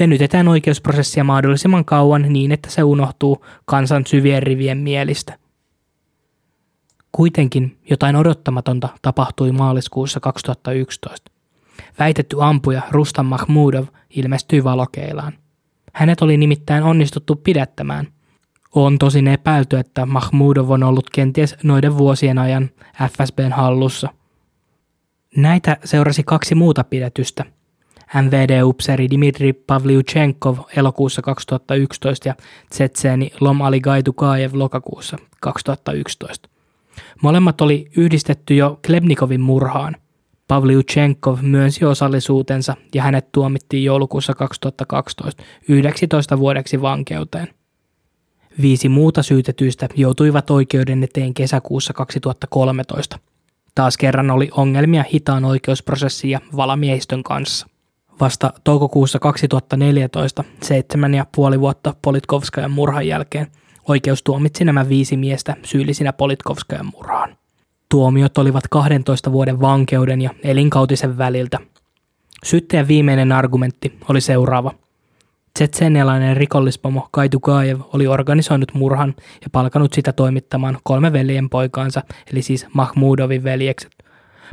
Venytetään oikeusprosessia mahdollisimman kauan niin, että se unohtuu kansan syvien rivien mielistä. Kuitenkin jotain odottamatonta tapahtui maaliskuussa 2011. Väitetty ampuja Rustam Makhmudov ilmestyi valokeilaan. Hänet oli nimittäin onnistuttu pidättämään. On tosin epäilty, että Makhmudov on ollut kenties noiden vuosien ajan FSB:n hallussa. Näitä seurasi 2 muuta pidätystä. MVD-upseeri Dmitri Pavliuchenkov elokuussa 2011 ja tsetseeni Lomali Gaitukajev lokakuussa 2011. Molemmat oli yhdistetty jo Klebnikovin murhaan. Pavliuchenkov myönsi osallisuutensa ja hänet tuomittiin joulukuussa 2012 19 vuodeksi vankeuteen. 5 muuta syytetyistä joutuivat oikeuden eteen kesäkuussa 2013. Taas kerran oli ongelmia hitaan oikeusprosessin ja valamiehistön kanssa. Vasta toukokuussa 2014, 7,5 vuotta Politkovskajan murhan jälkeen, oikeus tuomitsi nämä 5 miestä syyllisinä Politkovskajan murhaan. Tuomiot olivat 12 vuoden vankeuden ja elinkautisen väliltä. Syyttäjän viimeinen argumentti oli seuraava. Tsetsenialainen rikollispomo Kaidukajev oli organisoinut murhan ja palkanut sitä toimittamaan 3 veljen poikaansa, eli siis Mahmudovin veljekset.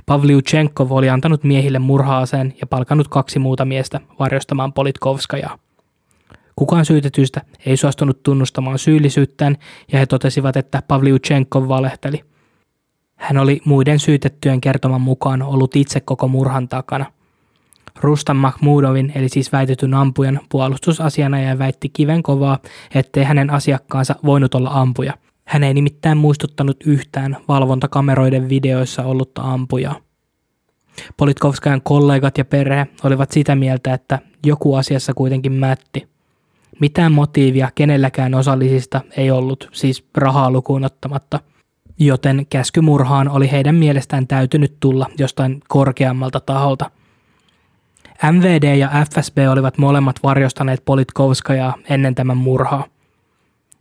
Pavliuchenkov oli antanut miehille murha-aseen ja palkanut 2 muuta miestä varjostamaan Politkovskajaa. Kukaan syytetyistä ei suostunut tunnustamaan syyllisyyttään ja he totesivat, että Pavliuchenkov valehteli. Hän oli muiden syytettyjen kertoman mukaan ollut itse koko murhan takana. Rustam Mahmudovin eli siis väitetyn ampujan puolustusasianajaja väitti kivenkovaa, ettei hänen asiakkaansa voinut olla ampuja. Hän ei nimittäin muistuttanut yhtään valvontakameroiden videoissa ollutta ampujaa. Politkovskajan kollegat ja perhe olivat sitä mieltä, että joku asiassa kuitenkin mätti. Mitään motiivia kenelläkään osallisista ei ollut, siis rahaa lukuun ottamatta, joten käsky murhaan oli heidän mielestään täytynyt tulla jostain korkeammalta taholta. MVD ja FSB olivat molemmat varjostaneet Politkovskajaa ennen tämän murhaa.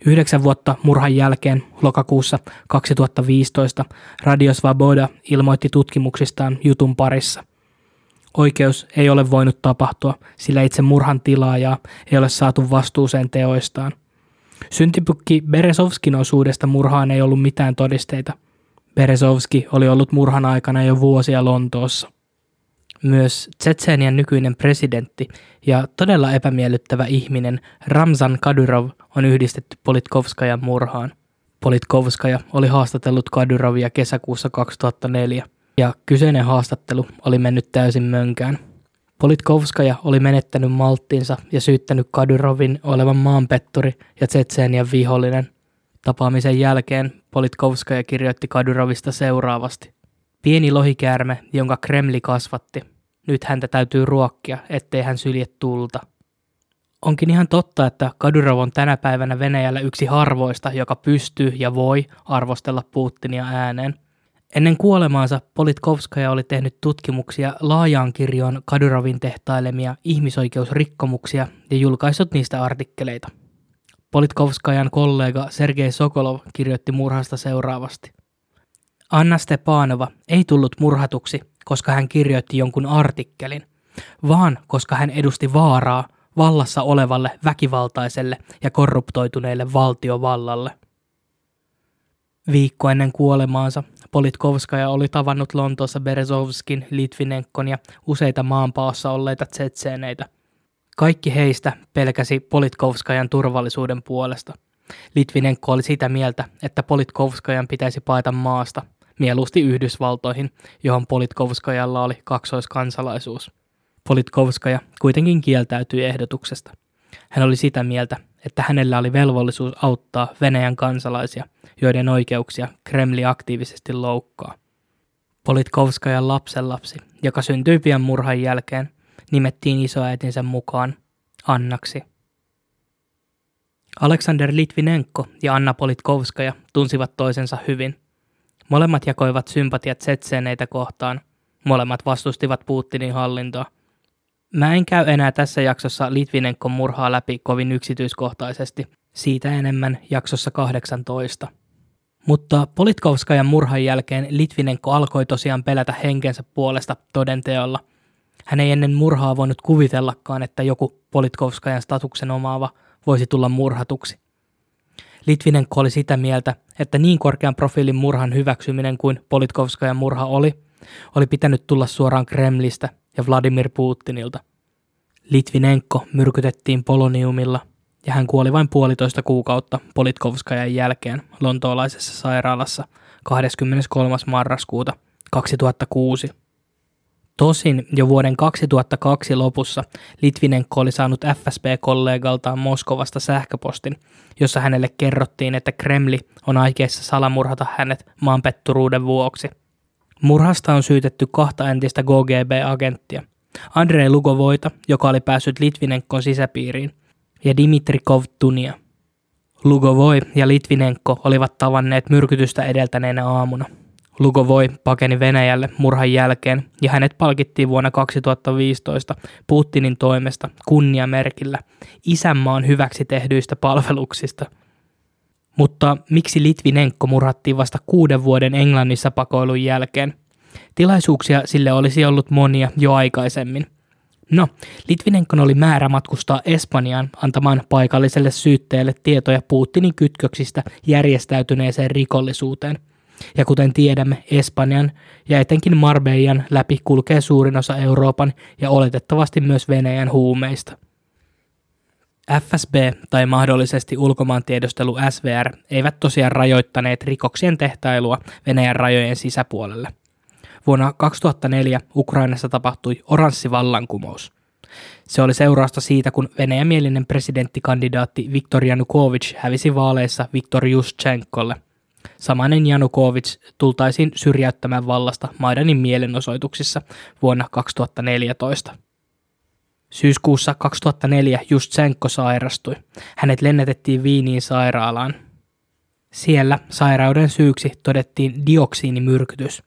9 vuotta murhan jälkeen lokakuussa 2015 Radio Svoboda ilmoitti tutkimuksistaan jutun parissa. Oikeus ei ole voinut tapahtua, sillä itse murhan tilaajaa ei ole saatu vastuuseen teoistaan. Syntipukki Berezovskin osuudesta murhaan ei ollut mitään todisteita. Berezovski oli ollut murhan aikana jo vuosia Lontoossa. Myös Tšetšenian nykyinen presidentti ja todella epämiellyttävä ihminen Ramzan Kadyrov on yhdistetty Politkovskajan murhaan. Politkovskaja oli haastatellut Kadyrovia kesäkuussa 2004 ja kyseinen haastattelu oli mennyt täysin mönkään. Politkovskaja oli menettänyt malttinsa ja syyttänyt Kadyrovin olevan maanpetturi ja Tšetšenian vihollinen. Tapaamisen jälkeen Politkovskaja kirjoitti Kadyrovista seuraavasti. Pieni lohikäärme, jonka Kremli kasvatti. Nyt häntä täytyy ruokkia, ettei hän sylje tulta. Onkin ihan totta, että Kadyrov on tänä päivänä Venäjällä yksi harvoista, joka pystyy ja voi arvostella Putinia ääneen. Ennen kuolemaansa Politkovskaja oli tehnyt tutkimuksia laajaan kirjoon Kadyrovin tehtailemia ihmisoikeusrikkomuksia ja julkaissut niistä artikkeleita. Politkovskajan kollega Sergei Sokolov kirjoitti murhasta seuraavasti. Anna Stepanova ei tullut murhatuksi, koska hän kirjoitti jonkun artikkelin, vaan koska hän edusti vaaraa vallassa olevalle väkivaltaiselle ja korruptoituneelle valtiovallalle. Viikko ennen kuolemaansa Politkovskaja oli tavannut Lontoossa Berezovskin, Litvinenkon ja useita maanpaossa olleita tsetseneitä. Kaikki heistä pelkäsi Politkovskajan turvallisuuden puolesta. Litvinenko oli sitä mieltä, että Politkovskajan pitäisi paeta maasta. Mieluusti Yhdysvaltoihin, johon Politkovskajalla oli kaksoiskansalaisuus. Politkovskaja kuitenkin kieltäytyi ehdotuksesta. Hän oli sitä mieltä, että hänellä oli velvollisuus auttaa Venäjän kansalaisia, joiden oikeuksia Kremli aktiivisesti loukkaa. Politkovskajan lapsenlapsi, joka syntyi pian murhan jälkeen, nimettiin isoäitinsä mukaan Annaksi. Alexander Litvinenko ja Anna Politkovskaja tunsivat toisensa hyvin. Molemmat jakoivat sympatiat tsetseneitä kohtaan. Molemmat vastustivat Putinin hallintoa. Mä en käy enää tässä jaksossa Litvinenkon murhaa läpi kovin yksityiskohtaisesti, siitä enemmän jaksossa 18. Mutta Politkovskajan murhan jälkeen Litvinenko alkoi tosiaan pelätä henkensä puolesta todenteolla. Hän ei ennen murhaa voinut kuvitellakaan, että joku Politkovskajan statuksen omaava voisi tulla murhatuksi. Litvinenko oli sitä mieltä, että niin korkean profiilin murhan hyväksyminen kuin Politkovskajan murha oli pitänyt tulla suoraan Kremlistä ja Vladimir Putinilta. Litvinenko myrkytettiin poloniumilla ja hän kuoli vain 1,5 kuukautta Politkovskajan jälkeen lontoolaisessa sairaalassa 23. marraskuuta 2006. Tosin jo vuoden 2002 lopussa Litvinenko oli saanut FSB-kollegaltaan Moskovasta sähköpostin, jossa hänelle kerrottiin, että Kremli on aikeissa salamurhata hänet maanpetturuuden vuoksi. Murhasta on syytetty 2 entistä KGB-agenttia, Andrei Lugovoita, joka oli päässyt Litvinenkon sisäpiiriin, ja Dmitri Kovtunia. Lugovoi ja Litvinenko olivat tavanneet myrkytystä edeltäneenä aamuna. Lugovoi pakeni Venäjälle murhan jälkeen ja hänet palkittiin vuonna 2015 Putinin toimesta kunniamerkillä isänmaan hyväksi tehdyistä palveluksista. Mutta miksi Litvinenko murhattiin vasta 6 vuoden Englannissa pakoilun jälkeen? Tilaisuuksia sille olisi ollut monia jo aikaisemmin. No, Litvinenkon oli määrä matkustaa Espanjaan antamaan paikalliselle syyttäjälle tietoja Putinin kytköksistä järjestäytyneeseen rikollisuuteen. Ja kuten tiedämme, Espanjan ja etenkin Marbellan läpi kulkee suurin osa Euroopan ja oletettavasti myös Venäjän huumeista. FSB tai mahdollisesti ulkomaantiedustelu SVR eivät tosiaan rajoittaneet rikoksien tehtailua Venäjän rajojen sisäpuolelle. Vuonna 2004 Ukrainassa tapahtui oranssivallankumous. Se oli seurausta siitä, kun venäjämielinen presidenttikandidaatti Viktor Janukovyč hävisi vaaleissa Viktor Jushtšenkolle. Samainen Janukovyč tultaisiin syrjäyttämään vallasta Maidanin mielenosoituksissa vuonna 2014. Syyskuussa 2004 Jushtšenko sairastui. Hänet lennätettiin Viiniin sairaalaan. Siellä sairauden syyksi todettiin dioksiinimyrkytys.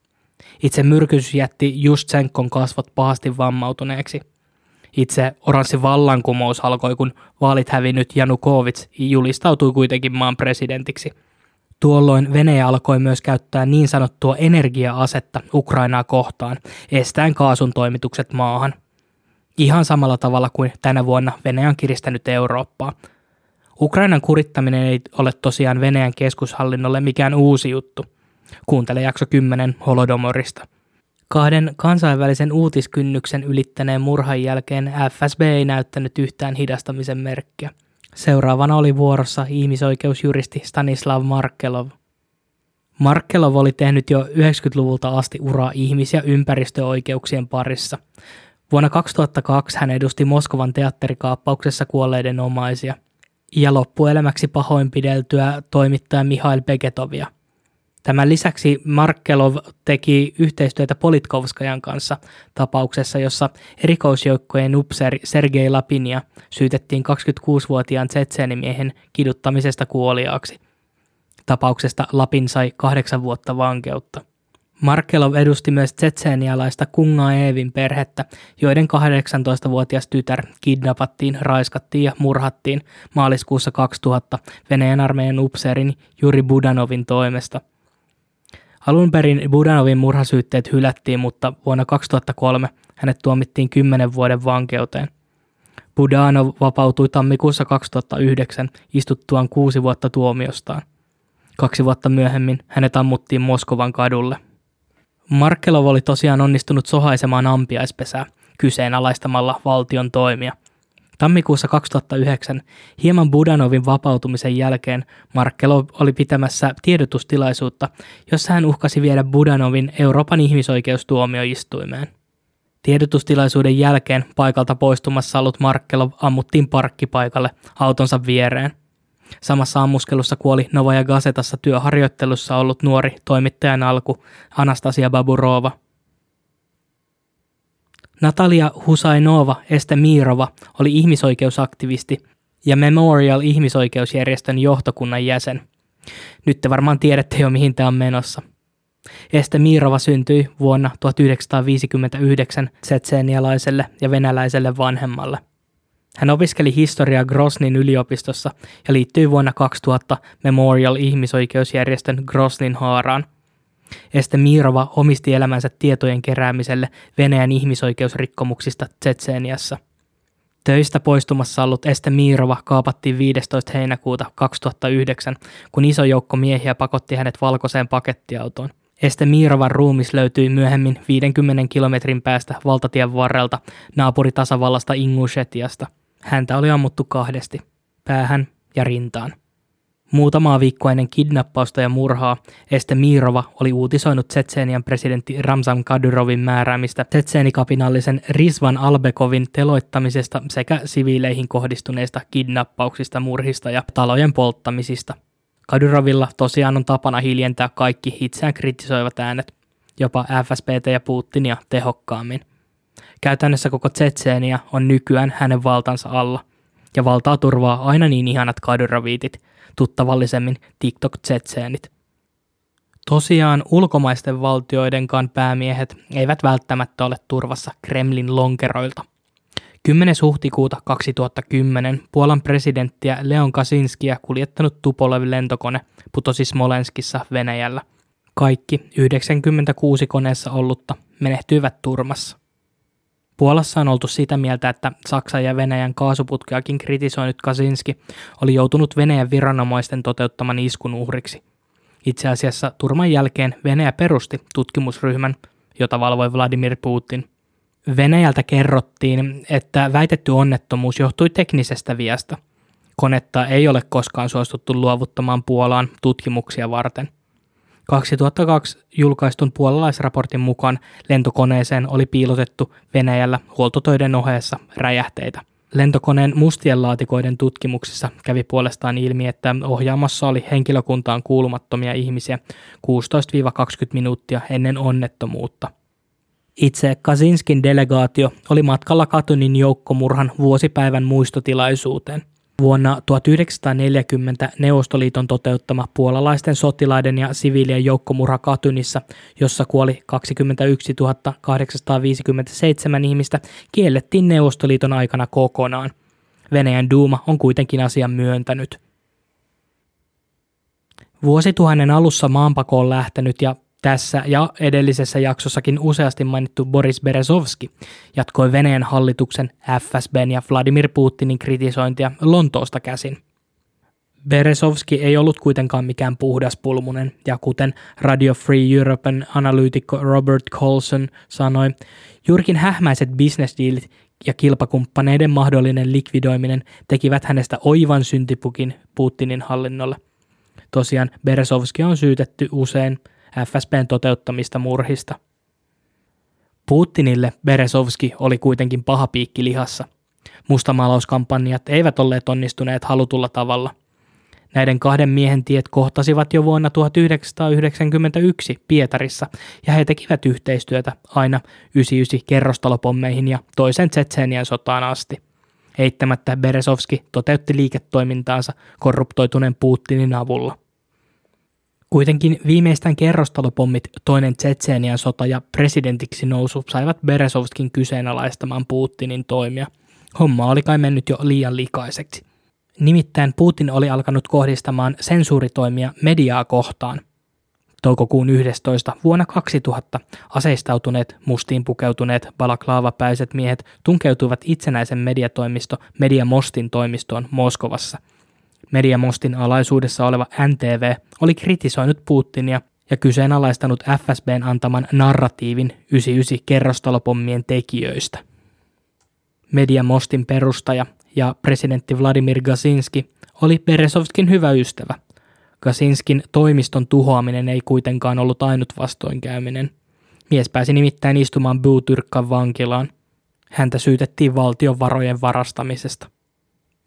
Itse myrkytys jätti Jushtšenkon kasvot pahasti vammautuneeksi. Itse oranssivallankumous alkoi, kun vaalit hävinnyt Janukovyč julistautui kuitenkin maan presidentiksi. Tuolloin Venäjä alkoi myös käyttää niin sanottua energia-asetta Ukrainaa kohtaan, estäen kaasun toimitukset maahan. Ihan samalla tavalla kuin tänä vuonna Venäjä on kiristänyt Eurooppaa. Ukrainan kurittaminen ei ole tosiaan Venäjän keskushallinnolle mikään uusi juttu. Kuuntele jakso 10 Holodomorista. 2 kansainvälisen uutiskynnyksen ylittäneen murhan jälkeen FSB ei näyttänyt yhtään hidastamisen merkkiä. Seuraavana oli vuorossa ihmisoikeusjuristi Stanislav Markelov. Markelov oli tehnyt jo 90-luvulta asti uraa ihmis- ja ympäristöoikeuksien parissa. Vuonna 2002 hän edusti Moskovan teatterikaappauksessa kuolleiden omaisia ja loppuelämäksi pahoinpideltyä toimittaja Mihail Begetovia. Tämän lisäksi Markelov teki yhteistyötä Politkovskajan kanssa tapauksessa, jossa erikoisjoukkojen upseeri Sergei Lapinia syytettiin 26-vuotiaan tsetsenimiehen kiduttamisesta kuoliaaksi. Tapauksesta Lapin sai 8 vuotta vankeutta. Markelov edusti myös tsetseenialaista Kungaevin perhettä, joiden 18-vuotias tytär kidnappattiin, raiskattiin ja murhattiin maaliskuussa 2000 Venäjän armeijan upseerin Juri Budanovin toimesta. Alun perin Budanovin murhasyytteet hylättiin, mutta vuonna 2003 hänet tuomittiin 10 vuoden vankeuteen. Budanov vapautui tammikuussa 2009 istuttuaan 6 vuotta tuomiostaan. 2 vuotta myöhemmin hänet ammuttiin Moskovan kadulle. Markelov oli tosiaan onnistunut sohaisemaan ampiaispesää kyseenalaistamalla valtion toimia. Tammikuussa 2009 hieman Budanovin vapautumisen jälkeen Markelov oli pitämässä tiedotustilaisuutta, jossa hän uhkasi viedä Budanovin Euroopan ihmisoikeustuomioistuimeen. Tiedotustilaisuuden jälkeen paikalta poistumassa ollut Markelov ammuttiin parkkipaikalle autonsa viereen. Samassa ammuskelussa kuoli Novaja Gazetassa työharjoittelussa ollut nuori toimittajan alku Anastasia Baburova. Natalia Husainova Este Mirova oli ihmisoikeusaktivisti ja Memorial-ihmisoikeusjärjestön johtokunnan jäsen. Nyt te varmaan tiedätte jo, mihin tämä on menossa. Este Mirova syntyi vuonna 1959 tsetseenialaiselle ja venäläiselle vanhemmalle. Hän opiskeli historiaa Groznin yliopistossa ja liittyi vuonna 2000 Memorial-ihmisoikeusjärjestön Groznin haaraan. Este Mirova omisti elämänsä tietojen keräämiselle Venäjän ihmisoikeusrikkomuksista Tsetšeniassa. Töistä poistumassa ollut Este Mirova kaapattiin 15. heinäkuuta 2009, kun iso joukko miehiä pakotti hänet valkoiseen pakettiautoon. Este Mirovan ruumis löytyi myöhemmin 50 kilometrin päästä valtatien varrelta naapuritasavallasta Ingushetiasta. Häntä oli ammuttu 2, päähän ja rintaan. Muutamaa viikkoa ennen kidnappausta ja murhaa Este Mirova oli uutisoinut Tsetšenian presidentti Ramzan Kadyrovin määräämistä tsetšeenikapinallisen Rizvan Albekovin teloittamisesta sekä siviileihin kohdistuneista kidnappauksista, murhista ja talojen polttamisista. Kadyrovilla tosiaan on tapana hiljentää kaikki itseään kritisoivat äänet, jopa FSB:tä ja Putinia tehokkaammin. Käytännössä koko Tsetšenia on nykyään hänen valtansa alla, ja valtaa turvaa aina niin ihanat kadyroviitit, tuttavallisemmin TikTok-tsetseenit. Tosiaan ulkomaisten valtioidenkaan päämiehet eivät välttämättä ole turvassa Kremlin lonkeroilta. 10. huhtikuuta 2010 Puolan presidenttiä Leon Kaczynskia kuljettanut Tupolev-lentokone putosi Smolenskissa Venäjällä. Kaikki 96 koneessa ollutta menehtyivät turmassa. Puolassa on oltu sitä mieltä, että Saksan ja Venäjän kaasuputkeakin kritisoinut Kaczynski oli joutunut Venäjän viranomaisten toteuttaman iskun uhriksi. Itse asiassa turman jälkeen Venäjä perusti tutkimusryhmän, jota valvoi Vladimir Putin. Venäjältä kerrottiin, että väitetty onnettomuus johtui teknisestä viasta. Konetta ei ole koskaan suostuttu luovuttamaan Puolaan tutkimuksia varten. 2002 julkaistun puolalaisraportin mukaan lentokoneeseen oli piilotettu Venäjällä huoltotöiden ohessa räjähteitä. Lentokoneen mustien laatikoiden tutkimuksissa kävi puolestaan ilmi, että ohjaamassa oli henkilökuntaan kuulumattomia ihmisiä 16-20 minuuttia ennen onnettomuutta. Itse Kaczynskin delegaatio oli matkalla Katunin joukkomurhan vuosipäivän muistotilaisuuteen. Vuonna 1940 Neuvostoliiton toteuttama puolalaisten sotilaiden ja siviilien joukkomurha Katynissa, jossa kuoli 21 857 ihmistä, kiellettiin Neuvostoliiton aikana kokonaan. Venäjän duuma on kuitenkin asian myöntänyt. Vuosituhannen alussa maanpakoon lähtenyt ja tässä ja edellisessä jaksossakin useasti mainittu Boris Berezovski jatkoi Venäjän hallituksen, FSB:n ja Vladimir Putinin kritisointia Lontoosta käsin. Berezovski ei ollut kuitenkaan mikään puhdas pulmunen, ja kuten Radio Free Europen analyytikko Robert Colson sanoi, jyrkin hähmäiset bisnesdiilit ja kilpakumppaneiden mahdollinen likvidoiminen tekivät hänestä oivan syntipukin Putinin hallinnolle. Tosiaan Berezovski on syytetty usein FSB:n toteuttamista murhista. Putinille Berezovski oli kuitenkin paha piikki lihassa. Mustamaalauskampanjat eivät olleet onnistuneet halutulla tavalla. Näiden kahden miehen tiet kohtasivat jo vuonna 1991 Pietarissa, ja he tekivät yhteistyötä aina 99 kerrostalopommeihin ja toisen Tšetšenian sotaan asti. Eittämättä Berezovski toteutti liiketoimintaansa korruptoituneen Putinin avulla. Kuitenkin viimeistään kerrostalopommit, toinen Tšetšenian sota ja presidentiksi nousu saivat Berezovskin kyseenalaistamaan Putinin toimia. Homma oli kai mennyt jo liian likaiseksi. Nimittäin Putin oli alkanut kohdistamaan sensuuritoimia mediaa kohtaan. Toukokuun 11. vuonna 2000 aseistautuneet, mustiin pukeutuneet, balaklaavapäiset miehet tunkeutuivat itsenäisen mediatoimisto Mediamostin toimistoon Moskovassa. Mediamostin alaisuudessa oleva NTV oli kritisoinut Putinia ja kyseenalaistanut FSB:n antaman narratiivin 99 kerrostalopommien tekijöistä. Mediamostin perustaja ja presidentti Vladimir Kaczynski oli Berezovskin hyvä ystävä. Kaczynskin toimiston tuhoaminen ei kuitenkaan ollut ainut vastoinkäyminen. Mies pääsi nimittäin istumaan Butyrkan vankilaan. Häntä syytettiin valtion varojen varastamisesta.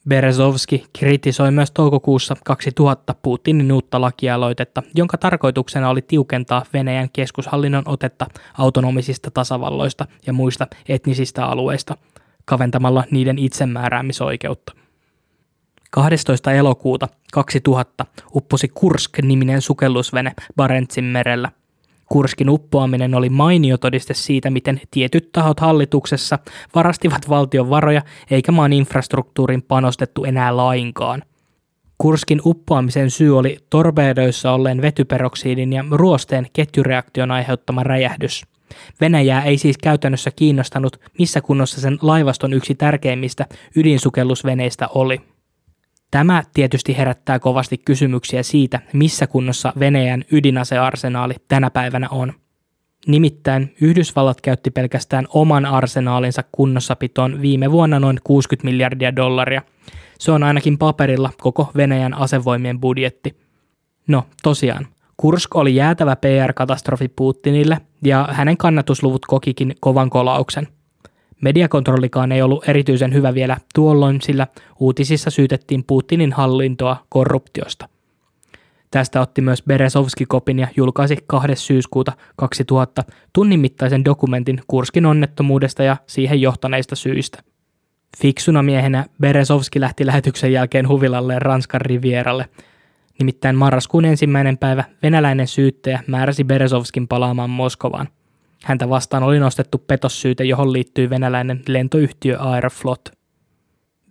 Berezovski kritisoi myös toukokuussa 2000 Putinin uutta lakialoitetta, jonka tarkoituksena oli tiukentaa Venäjän keskushallinnon otetta autonomisista tasavalloista ja muista etnisistä alueista, kaventamalla niiden itsemääräämisoikeutta. 12. elokuuta 2000 upposi Kursk-niminen sukellusvene Barentsin merellä. Kurskin uppoaminen oli mainio todiste siitä, miten tietyt tahot hallituksessa varastivat valtion varoja eikä maan infrastruktuuriin panostettu enää lainkaan. Kurskin uppoamisen syy oli torpedoissa olleen vetyperoksidin ja ruosteen ketjureaktion aiheuttama räjähdys. Venäjää ei siis käytännössä kiinnostanut, missä kunnossa sen laivaston yksi tärkeimmistä ydinsukellusveneistä oli. Tämä tietysti herättää kovasti kysymyksiä siitä, missä kunnossa Venäjän ydinasearsenaali tänä päivänä on. Nimittäin Yhdysvallat käytti pelkästään oman arsenaalinsa kunnossapitoon viime vuonna noin $60 miljardia. Se on ainakin paperilla koko Venäjän asevoimien budjetti. No, tosiaan. Kursk oli jäätävä PR-katastrofi Putinille ja hänen kannatusluvut kokikin kovan kolauksen. Mediakontrollikaan ei ollut erityisen hyvä vielä tuolloin, sillä uutisissa syytettiin Putinin hallintoa korruptiosta. Tästä otti myös Berezovski kopin ja julkaisi 2. syyskuuta 2000 tunnin mittaisen dokumentin Kurskin onnettomuudesta ja siihen johtaneista syistä. Fiksuna miehenä Berezovski lähti lähetyksen jälkeen huvilalleen Ranskan rivieralle. Nimittäin marraskuun 1. päivä venäläinen syyttäjä määräsi Berezovskin palaamaan Moskovaan. Häntä vastaan oli nostettu petossyyte, johon liittyy venäläinen lentoyhtiö Aeroflot.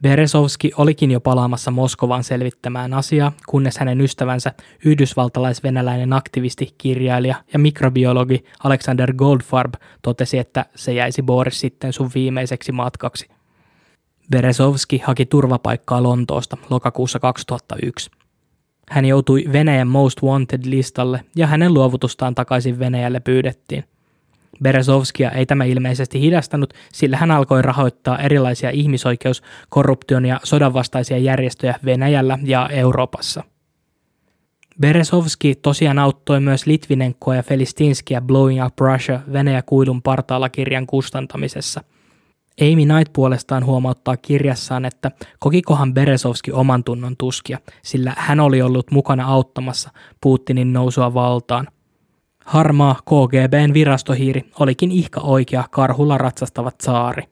Berezovski olikin jo palaamassa Moskovaan selvittämään asiaa, kunnes hänen ystävänsä yhdysvaltalais-venäläinen aktivisti, kirjailija ja mikrobiologi Alexander Goldfarb totesi, että se jäisi Boris sitten sun viimeiseksi matkaksi. Berezovski haki turvapaikkaa Lontoosta lokakuussa 2001. Hän joutui Venäjän Most Wanted-listalle ja hänen luovutustaan takaisin Venäjälle pyydettiin. Berezovskia ei tämä ilmeisesti hidastanut, sillä hän alkoi rahoittaa erilaisia ihmisoikeus-, korruption ja sodanvastaisia järjestöjä Venäjällä ja Euroopassa. Berezovski tosiaan auttoi myös Litvinenkoa ja Felistinskia Blowing Up Russia Venäjä-kuilun partaalla -kirjan kustantamisessa. Amy Knight puolestaan huomauttaa kirjassaan, että kokikohan Berezovski oman tunnon tuskia, sillä hän oli ollut mukana auttamassa Putinin nousua valtaan. Harmaa KGB:n virastohiiri olikin ihka oikea karhulla ratsastava tsaari.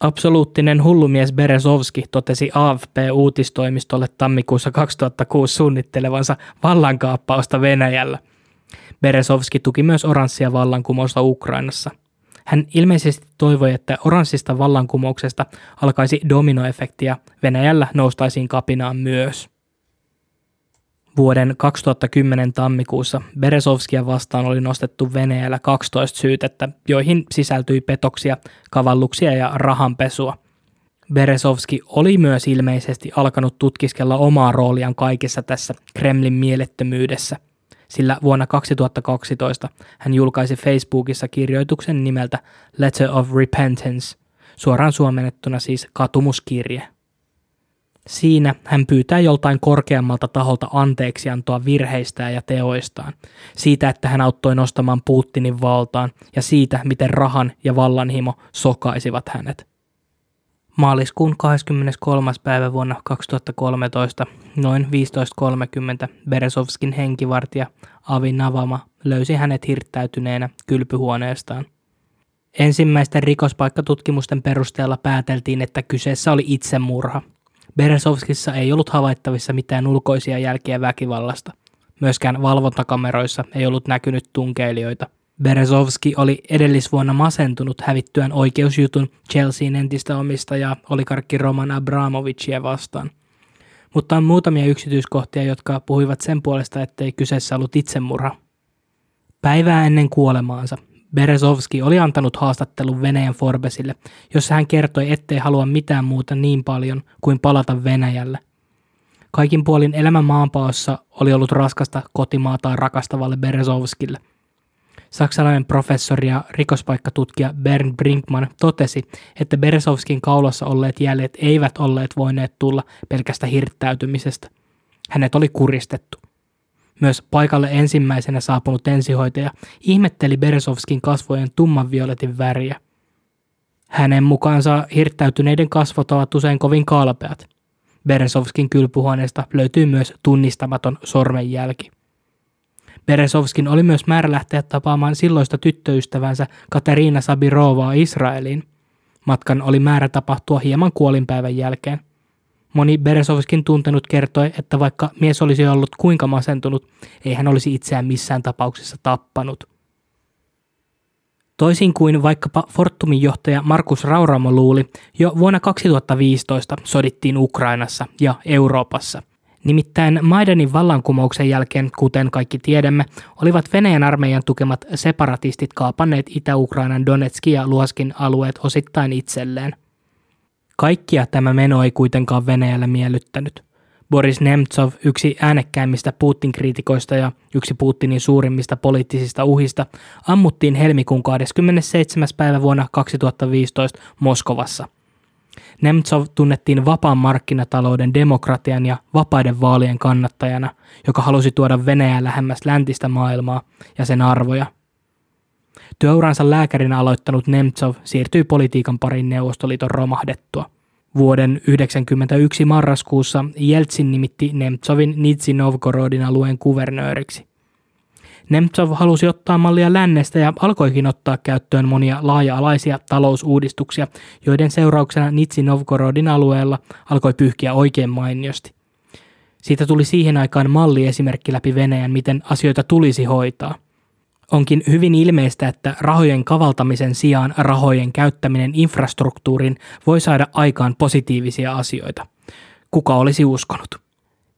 Absoluuttinen hullumies Berezovski totesi AFP-uutistoimistolle tammikuussa 2006 suunnittelevansa vallankaappausta Venäjällä. Berezovski tuki myös oranssia vallankumousta Ukrainassa. Hän ilmeisesti toivoi, että oranssista vallankumouksesta alkaisi dominoefekti ja Venäjällä noustaisiin kapinaan myös. Vuoden 2010 tammikuussa Berezovskia vastaan oli nostettu Venäjällä 12 syytettä, joihin sisältyi petoksia, kavalluksia ja rahanpesua. Berezovski oli myös ilmeisesti alkanut tutkiskella omaa rooliaan kaikessa tässä Kremlin mielettömyydessä, sillä vuonna 2012 hän julkaisi Facebookissa kirjoituksen nimeltä Letter of Repentance, suoraan suomennettuna siis katumuskirje. Siinä hän pyytää joltain korkeammalta taholta anteeksiantoa virheistään ja teoistaan, siitä, että hän auttoi nostamaan Putinin valtaan ja siitä, miten rahan ja vallanhimo sokaisivat hänet. Maaliskuun 23. päivä vuonna 2013 noin 15.30 Berezovskin henkivartija Avi Navama löysi hänet hirttäytyneenä kylpyhuoneestaan. Ensimmäisten rikospaikkatutkimusten perusteella pääteltiin, että kyseessä oli itsemurha. Berezovskissa ei ollut havaittavissa mitään ulkoisia jälkiä väkivallasta. Myöskään valvontakameroissa ei ollut näkynyt tunkeilijoita. Berezovski oli edellisvuonna masentunut hävittyään oikeusjutun Chelsean entistä omistajaa oligarkki Roman Abramovichia vastaan. Mutta on muutamia yksityiskohtia, jotka puhuivat sen puolesta, ettei kyseessä ollut itsemurha. Päivää ennen kuolemaansa Berezovski oli antanut haastattelun Venäjän Forbesille, jossa hän kertoi, ettei halua mitään muuta niin paljon kuin palata Venäjälle. Kaikin puolin elämä maanpaossa oli ollut raskasta kotimaataan rakastavalle Berezovskille. Saksalainen professori ja rikospaikkatutkija Bernd Brinkmann totesi, että Berezovskin kaulassa olleet jäljet eivät olleet voineet tulla pelkästä hirttäytymisestä. Hänet oli kuristettu. Myös paikalle ensimmäisenä saapunut ensihoitaja ihmetteli Berezovskin kasvojen tummanvioletin väriä. Hänen mukaansa hirttäytyneiden kasvot ovat usein kovin kalpeat. Berezovskin kylpyhuoneesta löytyy myös tunnistamaton sormenjälki. Berezovskin oli myös määrä lähteä tapaamaan silloista tyttöystävänsä Katerina Sabirovaa Israeliin. Matkan oli määrä tapahtua hieman kuolinpäivän jälkeen. Moni Berezovskin tuntenut kertoi, että vaikka mies olisi ollut kuinka masentunut, ei hän olisi itseään missään tapauksessa tappanut. Toisin kuin vaikkapa Fortumin johtaja Markus Rauramo luuli, jo vuonna 2015 sodittiin Ukrainassa ja Euroopassa. Nimittäin Maidanin vallankumouksen jälkeen, kuten kaikki tiedämme, olivat Venäjän armeijan tukemat separatistit kaapanneet Itä-Ukrainan Donetskin ja Luhanskin alueet osittain itselleen. Kaikkia tämä meno ei kuitenkaan Venäjällä miellyttänyt. Boris Nemtsov, yksi äänekkäimmistä Putin-kriitikoista ja yksi Putinin suurimmista poliittisista uhista, ammuttiin helmikuun 27. päivä vuonna 2015 Moskovassa. Nemtsov tunnettiin vapaan markkinatalouden, demokratian ja vapaiden vaalien kannattajana, joka halusi tuoda Venäjää lähemmäs läntistä maailmaa ja sen arvoja. Työuransa lääkärinä aloittanut Nemtsov siirtyi politiikan pariin Neuvostoliiton romahdettua. Vuoden 1991 marraskuussa Jeltsin nimitti Nemtsovin Nizhny Novgorodin alueen kuvernööriksi. Nemtsov halusi ottaa mallia lännestä ja alkoikin ottaa käyttöön monia laaja-alaisia talousuudistuksia, joiden seurauksena Nizhny Novgorodin alueella alkoi pyyhkiä oikein mainiosti. Siitä tuli siihen aikaan malliesimerkki läpi Venäjän, miten asioita tulisi hoitaa. Onkin hyvin ilmeistä, että rahojen kavaltamisen sijaan rahojen käyttäminen infrastruktuuriin voi saada aikaan positiivisia asioita. Kuka olisi uskonut?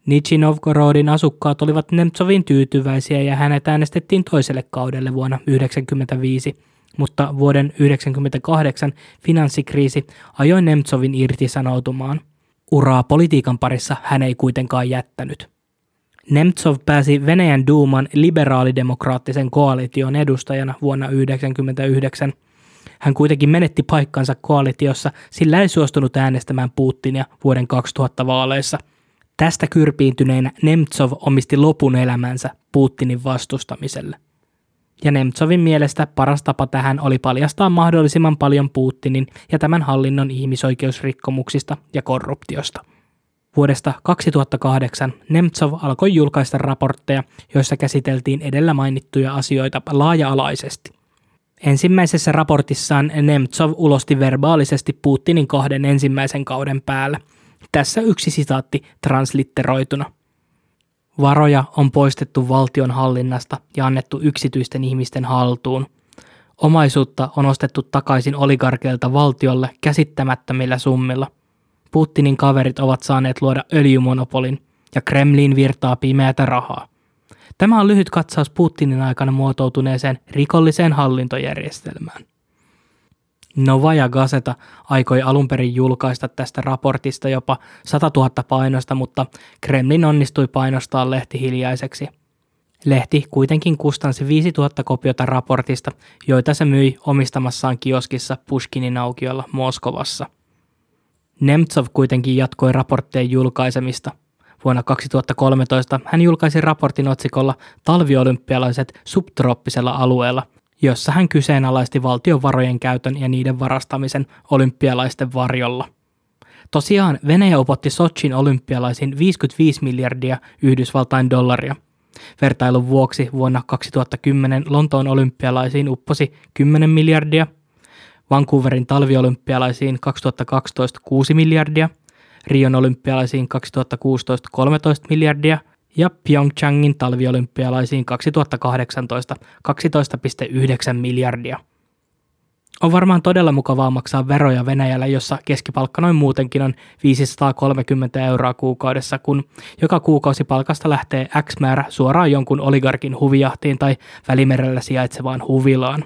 Nizhny Novgorodin asukkaat olivat Nemtsovin tyytyväisiä ja hänet äänestettiin toiselle kaudelle vuonna 1995, mutta vuoden 1998 finanssikriisi ajoi Nemtsovin irtisanoutumaan. Uraa politiikan parissa hän ei kuitenkaan jättänyt. Nemtsov pääsi Venäjän duuman liberaalidemokraattisen koalition edustajana vuonna 1999. Hän kuitenkin menetti paikkansa koalitiossa, sillä ei suostunut äänestämään Putinia vuoden 2000 vaaleissa. Tästä kyrpiintyneenä Nemtsov omisti lopun elämänsä Putinin vastustamiselle. Ja Nemtsovin mielestä paras tapa tähän oli paljastaa mahdollisimman paljon Putinin ja tämän hallinnon ihmisoikeusrikkomuksista ja korruptiosta. Vuodesta 2008 Nemtsov alkoi julkaista raportteja, joissa käsiteltiin edellä mainittuja asioita laaja-alaisesti. Ensimmäisessä raportissaan Nemtsov ulosti verbaalisesti Putinin kahden ensimmäisen kauden päällä. Tässä yksi sitaatti translitteroituna. Varoja on poistettu valtion hallinnasta ja annettu yksityisten ihmisten haltuun. Omaisuutta on ostettu takaisin oligarkeilta valtiolle käsittämättömillä summilla. Putinin kaverit ovat saaneet luoda öljymonopolin ja Kremliin virtaa pimeätä rahaa. Tämä on lyhyt katsaus Putinin aikana muotoutuneeseen rikolliseen hallintojärjestelmään. Novaja Gazeta aikoi alun perin julkaista tästä raportista jopa 100 000 painosta, mutta Kremlin onnistui painostaa lehti hiljaiseksi. Lehti kuitenkin kustansi 5000 kopiota raportista, joita se myi omistamassaan kioskissa Pushkinin aukiolla Moskovassa. Nemtsov kuitenkin jatkoi raporttien julkaisemista. Vuonna 2013 hän julkaisi raportin otsikolla Talviolympialaiset subtrooppisella alueella, jossa hän kyseenalaisti valtion varojen käytön ja niiden varastamisen olympialaisten varjolla. Tosiaan Venäjä upotti Sotšin olympialaisiin 55 miljardia Yhdysvaltain dollaria. Vertailun vuoksi vuonna 2010 Lontoon olympialaisiin upposi 10 miljardia, Vancouverin talviolympialaisiin 2012 6 miljardia, Rion olympialaisiin 2016 13 miljardia ja Pyeongchangin talviolympialaisiin 2018 12,9 miljardia. On varmaan todella mukavaa maksaa veroja Venäjällä, jossa keskipalkka noin muutenkin on 530 € kuukaudessa, kun joka kuukausi palkasta lähtee X määrä suoraan jonkun oligarkin huvijahtiin tai Välimerellä sijaitsevaan huvilaan.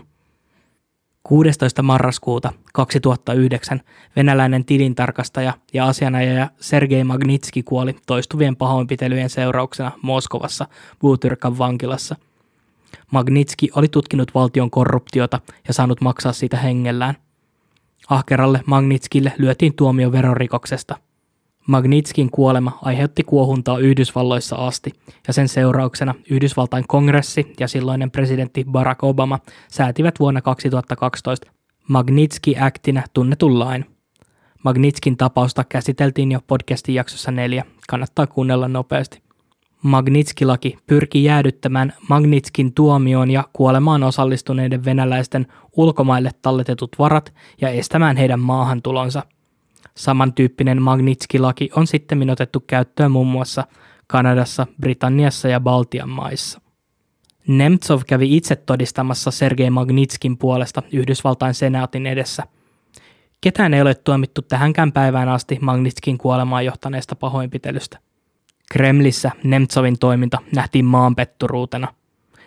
16. marraskuuta 2009 venäläinen tilintarkastaja ja asianajaja Sergei Magnitski kuoli toistuvien pahoinpitelyjen seurauksena Moskovassa Butyrkan vankilassa. Magnitski oli tutkinut valtion korruptiota ja saanut maksaa siitä hengellään. Ahkeralle Magnitskille lyötiin tuomio verorikoksesta. Magnitskin kuolema aiheutti kuohuntaa Yhdysvalloissa asti, ja sen seurauksena Yhdysvaltain kongressi ja silloinen presidentti Barack Obama säätivät vuonna 2012 Magnitski-actinä tunnetun lain. Magnitskin tapausta käsiteltiin jo podcastin jaksossa 4, kannattaa kuunnella nopeasti. Magnitski-laki pyrki jäädyttämään Magnitskin tuomioon ja kuolemaan osallistuneiden venäläisten ulkomaille talletetut varat ja estämään heidän maahantulonsa. Samantyyppinen Magnitski-laki on sittemmin otettu käyttöön muun muassa Kanadassa, Britanniassa ja Baltian maissa. Nemtsov kävi itse todistamassa Sergei Magnitskin puolesta Yhdysvaltain senaatin edessä. Ketään ei ole tuomittu tähänkään päivään asti Magnitskin kuolemaan johtaneesta pahoinpitelystä. Kremlissä Nemtsovin toiminta nähtiin maanpetturuutena.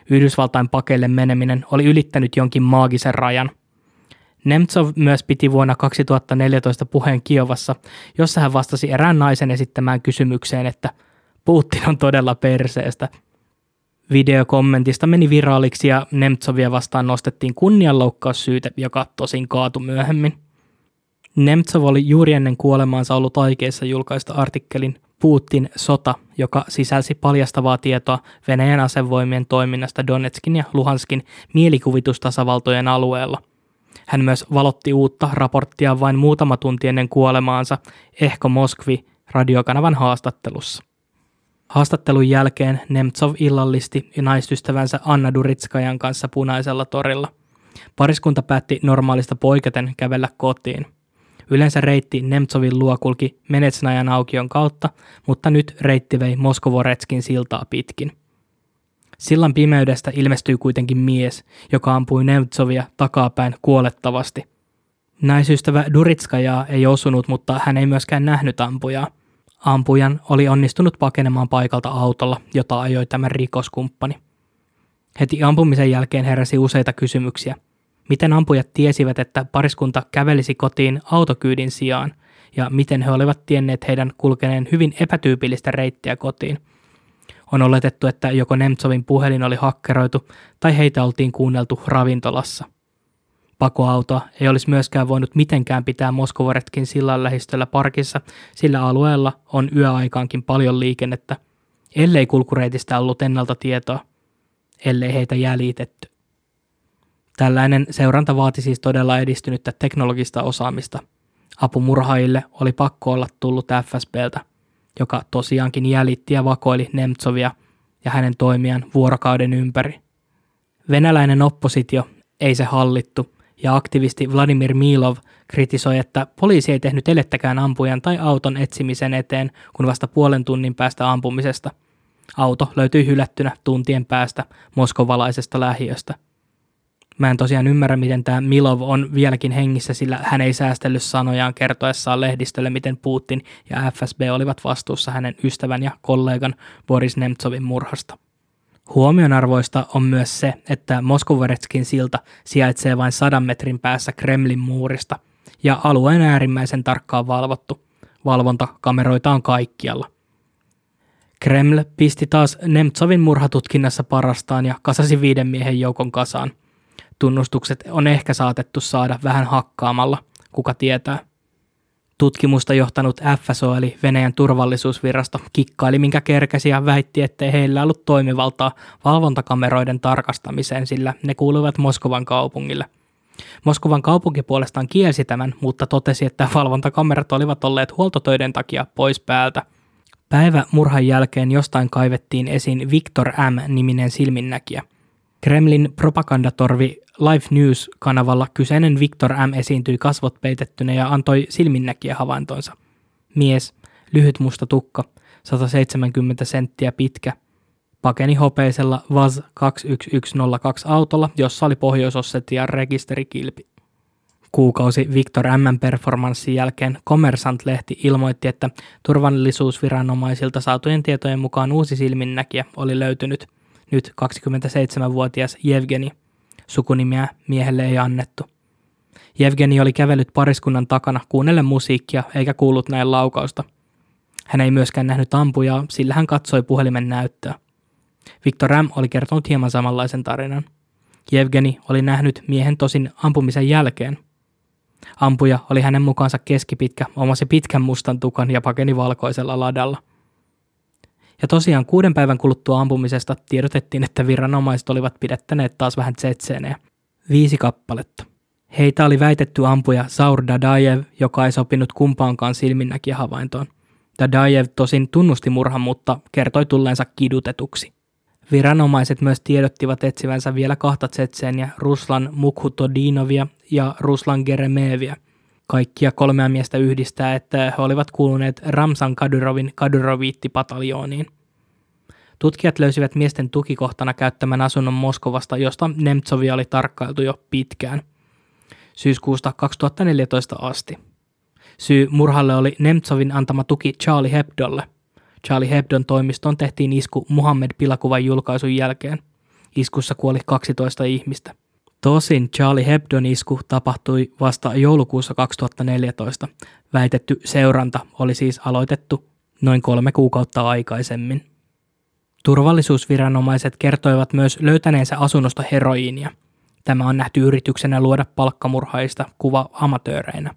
Yhdysvaltain pakeille meneminen oli ylittänyt jonkin maagisen rajan. Nemtsov myös piti vuonna 2014 puheen Kiovassa, jossa hän vastasi erään naisen esittämään kysymykseen, että Putin on todella perseestä. Videokommentista meni viraaliksi ja Nemtsovia vastaan nostettiin kunnianloukkaussyyte, joka tosin kaatui myöhemmin. Nemtsov oli juuri ennen kuolemaansa ollut aikeissa julkaista artikkelin Putin sota, joka sisälsi paljastavaa tietoa Venäjän asevoimien toiminnasta Donetskin ja Luhanskin mielikuvitustasavaltojen alueella. Hän myös valotti uutta raporttia vain muutama tunti ennen kuolemaansa Ehko Moskvi -radiokanavan haastattelussa. Haastattelun jälkeen Nemtsov illallisti naisystävänsä Anna Duritskajan kanssa Punaisella torilla. Pariskunta päätti normaalista poiketen kävellä kotiin. Yleensä reitti Nemtsovin luo kulki Menetsnajan aukion kautta, mutta nyt reitti vei Moskovoretskin siltaa pitkin. Sillan pimeydestä ilmestyi kuitenkin mies, joka ampui Nemtsovia takapäin kuolettavasti. Naisystävä Duritskajaa ei osunut, mutta hän ei myöskään nähnyt ampujaa. Ampujan oli onnistunut pakenemaan paikalta autolla, jota ajoi tämän rikoskumppani. Heti ampumisen jälkeen heräsi useita kysymyksiä. Miten ampujat tiesivät, että pariskunta kävelisi kotiin autokyydin sijaan, ja miten he olivat tienneet heidän kulkeneen hyvin epätyypillistä reittiä kotiin? On oletettu, että joko Nemtsovin puhelin oli hakkeroitu tai heitä oltiin kuunneltu ravintolassa. Pakoautoa ei olisi myöskään voinut mitenkään pitää Moskovoretkin sillan lähistöllä parkissa, sillä alueella on yöaikaankin paljon liikennettä, ellei kulkureitistä ollut ennalta tietoa, ellei heitä jäljitetty. Tällainen seuranta vaati siis todella edistynyttä teknologista osaamista. Apumurhaajille oli pakko olla tullut FSB:ltä, joka tosiaankin jäljitti ja vakoili Nemtsovia ja hänen toimiaan vuorokauden ympäri. Venäläinen oppositio ei se hallittu, ja aktivisti Vladimir Milov kritisoi, että poliisi ei tehnyt elettäkään ampujan tai auton etsimisen eteen, kun vasta puolen tunnin päästä ampumisesta. Auto löytyi hylättynä tuntien päästä moskovalaisesta lähiöstä. Mä en tosiaan ymmärrä, miten tämä Milov on vieläkin hengissä, sillä hän ei säästellyt sanojaan kertoessaan lehdistölle, miten Putin ja FSB olivat vastuussa hänen ystävän ja kollegan Boris Nemtsovin murhasta. Huomionarvoista on myös se, että Moskovoretskin silta sijaitsee vain 100 metrin päässä Kremlin muurista, ja alueen äärimmäisen tarkkaan valvottu. Valvontakameroita on kaikkialla. Kreml pisti taas Nemtsovin murhatutkinnassa parastaan ja kasasi 5 miehen joukon kasaan. Tunnustukset on ehkä saatettu saada vähän hakkaamalla, kuka tietää. Tutkimusta johtanut FSO eli Venäjän turvallisuusvirasto kikkaili minkä kerkesi ja väitti, ettei heillä ollut toimivaltaa valvontakameroiden tarkastamiseen, sillä ne kuuluivat Moskovan kaupungille. Moskovan kaupunki puolestaan kielsi tämän, mutta totesi, että valvontakamerat olivat olleet huoltotöiden takia pois päältä. Päivä murhan jälkeen jostain kaivettiin esiin Victor M-niminen silminnäkijä. Kremlin propagandatorvi Live News-kanavalla kyseinen Victor M. esiintyi kasvot peitettynä ja antoi silminnäkijä havaintonsa. Mies, lyhyt musta tukka, 170 senttiä pitkä, pakeni hopeisella VAZ 21102 autolla, jossa oli Pohjois-Ossetian rekisterikilpi. Kuukausi Victor M. performanssin jälkeen Kommersant-lehti ilmoitti, että turvallisuusviranomaisilta saatujen tietojen mukaan uusi silminnäkijä oli löytynyt. Nyt 27-vuotias Jevgeni. Sukunimiä miehelle ei annettu. Jevgeni oli kävellyt pariskunnan takana kuunnellen musiikkia eikä kuullut näin laukausta. Hän ei myöskään nähnyt ampujaa, sillä hän katsoi puhelimen näyttöä. Victor M. oli kertonut hieman samanlaisen tarinan. Jevgeni oli nähnyt miehen tosin ampumisen jälkeen. Ampuja oli hänen mukaansa keskipitkä, omasi pitkän mustan tukan ja pakeni valkoisella ladalla. Ja tosiaan 6 päivän kuluttua ampumisesta tiedotettiin, että viranomaiset olivat pidättäneet taas vähän tsetseenejä. 5 kappaletta. Heitä oli väitetty ampuja Zaur Dadaev, joka ei sopinut kumpaankaan silminnäkijähavaintoon. Dadaev tosin tunnusti murhan, mutta kertoi tulleensa kidutetuksi. Viranomaiset myös tiedottivat etsivänsä vielä 2 tsetseeniä, Ruslan Mukhutodinovia ja Ruslan Geremeviä. Kaikkia 3 miestä yhdistää, että he olivat kuuluneet Ramzan Kadyrovin Kadyroviitti-pataljooniin. Tutkijat löysivät miesten tukikohtana käyttämän asunnon Moskovasta, josta Nemtsovia oli tarkkailtu jo pitkään, syyskuusta 2014 asti. Syy murhalle oli Nemtsovin antama tuki Charlie Hebdolle. Charlie Hebdon toimistoon tehtiin isku Muhammed-pilakuvan julkaisun jälkeen. Iskussa kuoli 12 ihmistä. Tosin Charlie Hebdon isku tapahtui vasta joulukuussa 2014. Väitetty seuranta oli siis aloitettu noin 3 kuukautta aikaisemmin. Turvallisuusviranomaiset kertoivat myös löytäneensä asunnosta heroiinia. Tämä on nähty yrityksenä luoda palkkamurhaajista kuva amatööreinä.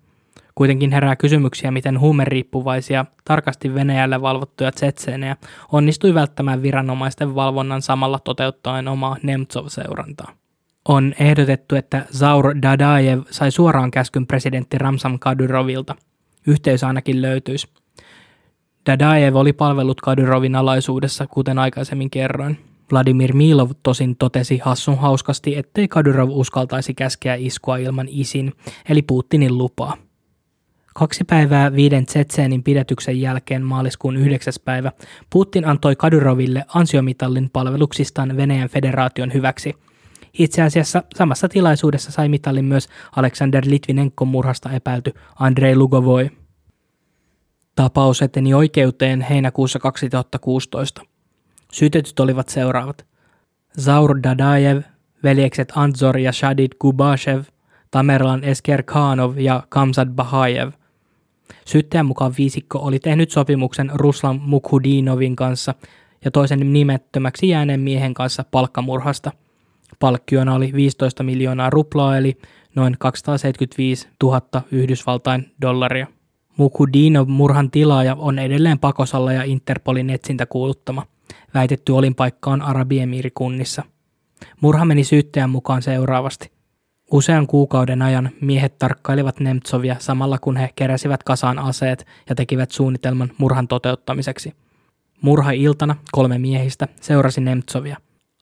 Kuitenkin herää kysymyksiä, miten huumeriippuvaisia, tarkasti Venäjällä valvottuja tsetseenejä onnistui välttämään viranomaisten valvonnan samalla toteuttaen omaa Nemtsov-seurantaa. On ehdotettu, että Zaur Dadaev sai suoraan käskyn presidentti Ramzan Kadyrovilta. Yhteys ainakin löytyisi. Dadaev oli palvellut Kadyrovin alaisuudessa, kuten aikaisemmin kerroin. Vladimir Milov tosin totesi hassun hauskasti, ettei Kadyrov uskaltaisi käskeä iskua ilman isin, eli Putinin lupaa. 2 päivää 5 tsetseenin pidätyksen jälkeen maaliskuun 9. päivä Putin antoi Kadyroville ansiomitallin palveluksistaan Venäjän federaation hyväksi. Itse asiassa samassa tilaisuudessa sai mitallin myös Alexander Litvinenko murhasta epäilty Andrei Lugovoi. Tapaus eteni oikeuteen heinäkuussa 2016. Syytetyt olivat seuraavat: Zaur Dadaev, veljekset Antzor ja Shadid Gubashev, Tamerlan Eskerkhanov ja Kamzat Bahayev. Syyttäjän mukaan viisikko oli tehnyt sopimuksen Ruslan Mukhudinovin kanssa ja toisen nimettömäksi jääneen miehen kanssa palkkamurhasta. Palkkiona oli 15 miljoonaa ruplaa eli noin 275 000 Yhdysvaltain dollaria. Mukhudinov murhan tilaaja on edelleen pakosalla ja Interpolin etsintä kuuluttama. Väitetty olinpaikka on Arabiemiirikunnissa. Murha meni syyttäjän mukaan seuraavasti. Usean kuukauden ajan miehet tarkkailivat Nemtsovia samalla kun he keräsivät kasaan aseet ja tekivät suunnitelman murhan toteuttamiseksi. Murha-iltana 3 miehistä seurasi Nemtsovia.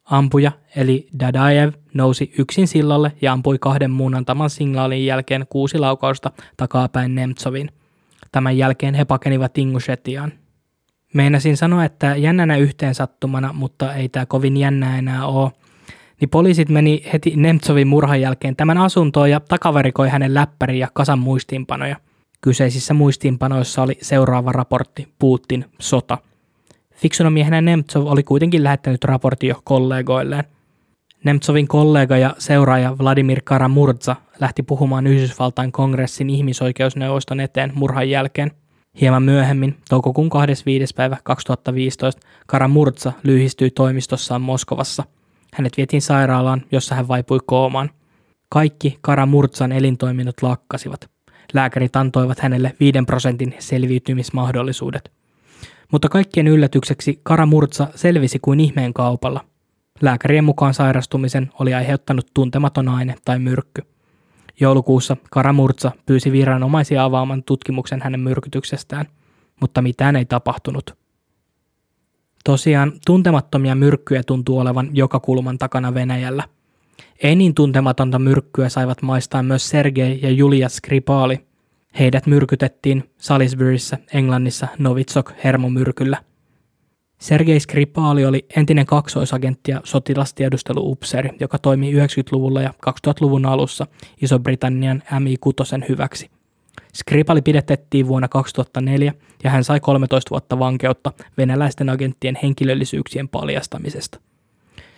Ampuja eli Dadaev nousi yksin sillalle ja ampui 2 muun antaman signaalin jälkeen 6 laukausta takapäin Nemtsovin. Tämän jälkeen he pakenivat Ingushetiaan. Meinasin sanoa, että jännänä yhteensattumana, mutta ei tämä kovin jännää enää ole, niin poliisit meni heti Nemtsovin murhan jälkeen tämän asuntoon ja takavarikoi hänen läppäriin ja kasan muistiinpanoja. Kyseisissä muistiinpanoissa oli seuraava raportti: Putin, sota. Fiksuna miehenä Nemtsov oli kuitenkin lähettänyt raportin jo kollegoilleen. Nemtsovin kollega ja seuraaja Vladimir Kara-Murza lähti puhumaan Yhdysvaltain kongressin ihmisoikeusneuvoston eteen murhan jälkeen. Hieman myöhemmin, toukokuun 25. päivä 2015, Kara-Murza lyhistyi toimistossaan Moskovassa. Hänet vietiin sairaalaan, jossa hän vaipui koomaan. Kaikki Kara-Murzan elintoiminnot lakkasivat. Lääkärit antoivat hänelle 5% selviytymismahdollisuudet. Mutta kaikkien yllätykseksi Kara-Murza selvisi kuin ihmeen kaupalla. Lääkärien mukaan sairastumisen oli aiheuttanut tuntematon aine tai myrkky. Joulukuussa Kara-Murza pyysi viranomaisia avaamaan tutkimuksen hänen myrkytyksestään, mutta mitään ei tapahtunut. Tosiaan, tuntemattomia myrkkyjä tuntuu olevan joka kulman takana Venäjällä. Ei niin tuntematonta myrkkyä saivat maistaa myös Sergei ja Julia Skripali. Heidät myrkytettiin Salisburyssä, Englannissa Novichok-hermomyrkyllä. Sergei Skripali oli entinen kaksoisagentti ja sotilastiedusteluupseeri, joka toimi 90-luvulla ja 2000-luvun alussa Iso-Britannian MI6 hyväksi. Skripali pidätettiin vuonna 2004 ja hän sai 13 vuotta vankeutta venäläisten agenttien henkilöllisyyksien paljastamisesta.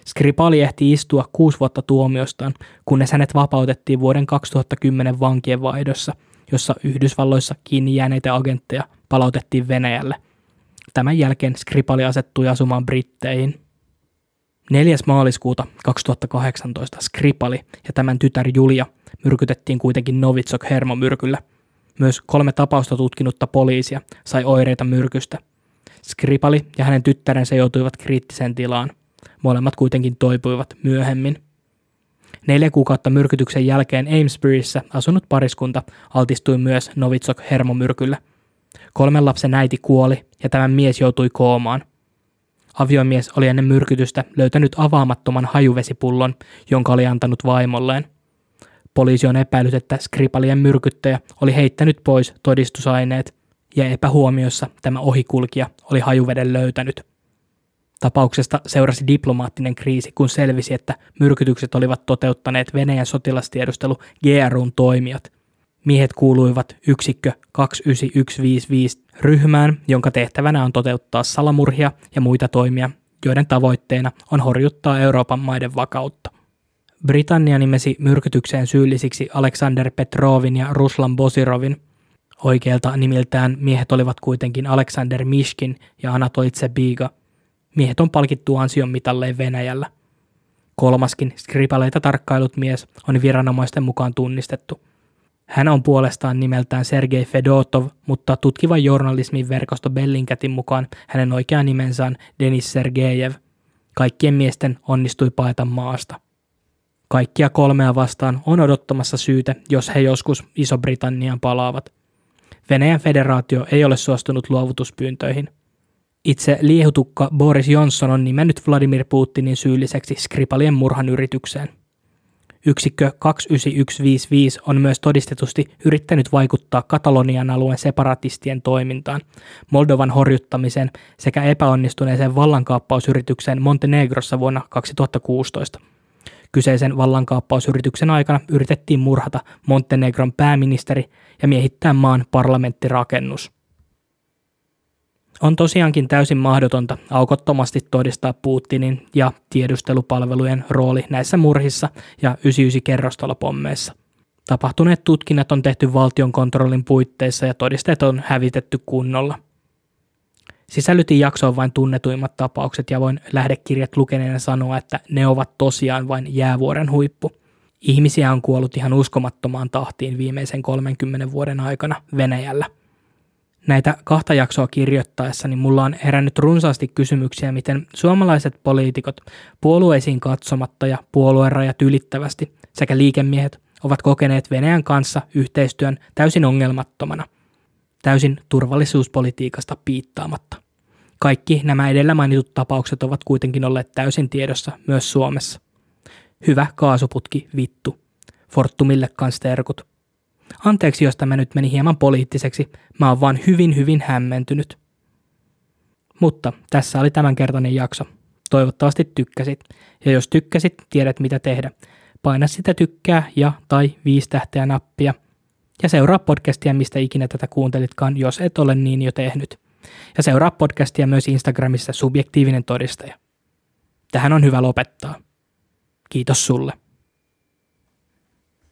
Skripali ehti istua 6 vuotta tuomiostaan, kunnes hänet vapautettiin vuoden 2010 vankien vaihdossa, jossa Yhdysvalloissa kiinni jääneitä agentteja palautettiin Venäjälle. Tämän jälkeen Skripali asettui asumaan Britteihin. 4. maaliskuuta 2018 Skripali ja tämän tytär Julia myrkytettiin kuitenkin Novichok-hermomyrkyllä. Myös 3 tapausta tutkinutta poliisia sai oireita myrkystä. Skripali ja hänen tyttärensä joutuivat kriittiseen tilaan. Molemmat kuitenkin toipuivat myöhemmin. 4 kuukautta myrkytyksen jälkeen Amesburyssä asunut pariskunta altistui myös Novichok-hermomyrkyllä. 3 lapsen äiti kuoli ja tämän mies joutui koomaan. Aviomies oli ennen myrkytystä löytänyt avaamattoman hajuvesipullon, jonka oli antanut vaimolleen. Poliisi on epäillyt, että Skripalien myrkyttäjä oli heittänyt pois todistusaineet ja epähuomiossa tämä ohikulkija oli hajuveden löytänyt. Tapauksesta seurasi diplomaattinen kriisi, kun selvisi, että myrkytykset olivat toteuttaneet Venäjän sotilastiedustelu GRUn toimijat. Miehet kuuluivat yksikkö 29155 ryhmään, jonka tehtävänä on toteuttaa salamurhia ja muita toimia, joiden tavoitteena on horjuttaa Euroopan maiden vakautta. Britannia nimesi myrkytykseen syyllisiksi Aleksander Petrovin ja Ruslan Bosirovin. Oikealta nimiltään miehet olivat kuitenkin Aleksander Mishkin ja Anatoli Sobczak. Miehet on palkittu ansionmitalleen Venäjällä. 3. Skripaleita tarkkailut mies on viranomaisten mukaan tunnistettu. Hän on puolestaan nimeltään Sergei Fedotov, mutta tutkivan journalismin verkosto Bellingcatin mukaan hänen oikea nimensä on Denis Sergejev. Kaikkien miesten onnistui paeta maasta. Kaikkia 3 vastaan on odottamassa syyte, jos he joskus Iso-Britanniaan palaavat. Venäjän federaatio ei ole suostunut luovutuspyyntöihin. Itse liehutukka Boris Johnson on nimennyt Vladimir Putinin syylliseksi Skripalien murhan yritykseen. Yksikkö 29155 on myös todistetusti yrittänyt vaikuttaa Katalonian alueen separatistien toimintaan, Moldovan horjuttamiseen sekä epäonnistuneeseen vallankaappausyritykseen Montenegrossa vuonna 2016. Kyseisen vallankaappausyrityksen aikana yritettiin murhata Montenegron pääministeri ja miehittää maan parlamenttirakennus. On tosiaankin täysin mahdotonta aukottomasti todistaa Putinin ja tiedustelupalvelujen rooli näissä murhissa ja 99-kerrostalopommeissa. Tapahtuneet tutkinnat on tehty valtion kontrollin puitteissa ja todisteet on hävitetty kunnolla. Sisällytin jaksoon vain tunnetuimmat tapaukset ja voin lähdekirjat lukeneena sanoa, että ne ovat tosiaan vain jäävuoren huippu. Ihmisiä on kuollut ihan uskomattomaan tahtiin viimeisen 30 vuoden aikana Venäjällä. Näitä kahta jaksoa kirjoittaessani mulla on herännyt runsaasti kysymyksiä, miten suomalaiset poliitikot puolueisiin katsomatta ja puoluerajat ylittävästi sekä liikemiehet ovat kokeneet Venäjän kanssa yhteistyön täysin ongelmattomana, täysin turvallisuuspolitiikasta piittaamatta. Kaikki nämä edellä mainitut tapaukset ovat kuitenkin olleet täysin tiedossa myös Suomessa. Hyvä kaasuputki vittu. Fortumille kans terkut. Anteeksi, jos tämä nyt meni hieman poliittiseksi, mä oon vaan hyvin hämmentynyt. Mutta tässä oli tämänkertainen jakso. Toivottavasti tykkäsit. Ja jos tykkäsit, tiedät mitä tehdä. Paina sitä tykkää ja tai 5 tähteä nappia. Ja seuraa podcastia, mistä ikinä tätä kuuntelitkaan, jos et ole niin jo tehnyt. Ja seuraa podcastia myös Instagramissa subjektiivinen todistaja. Tähän on hyvä lopettaa. Kiitos sulle.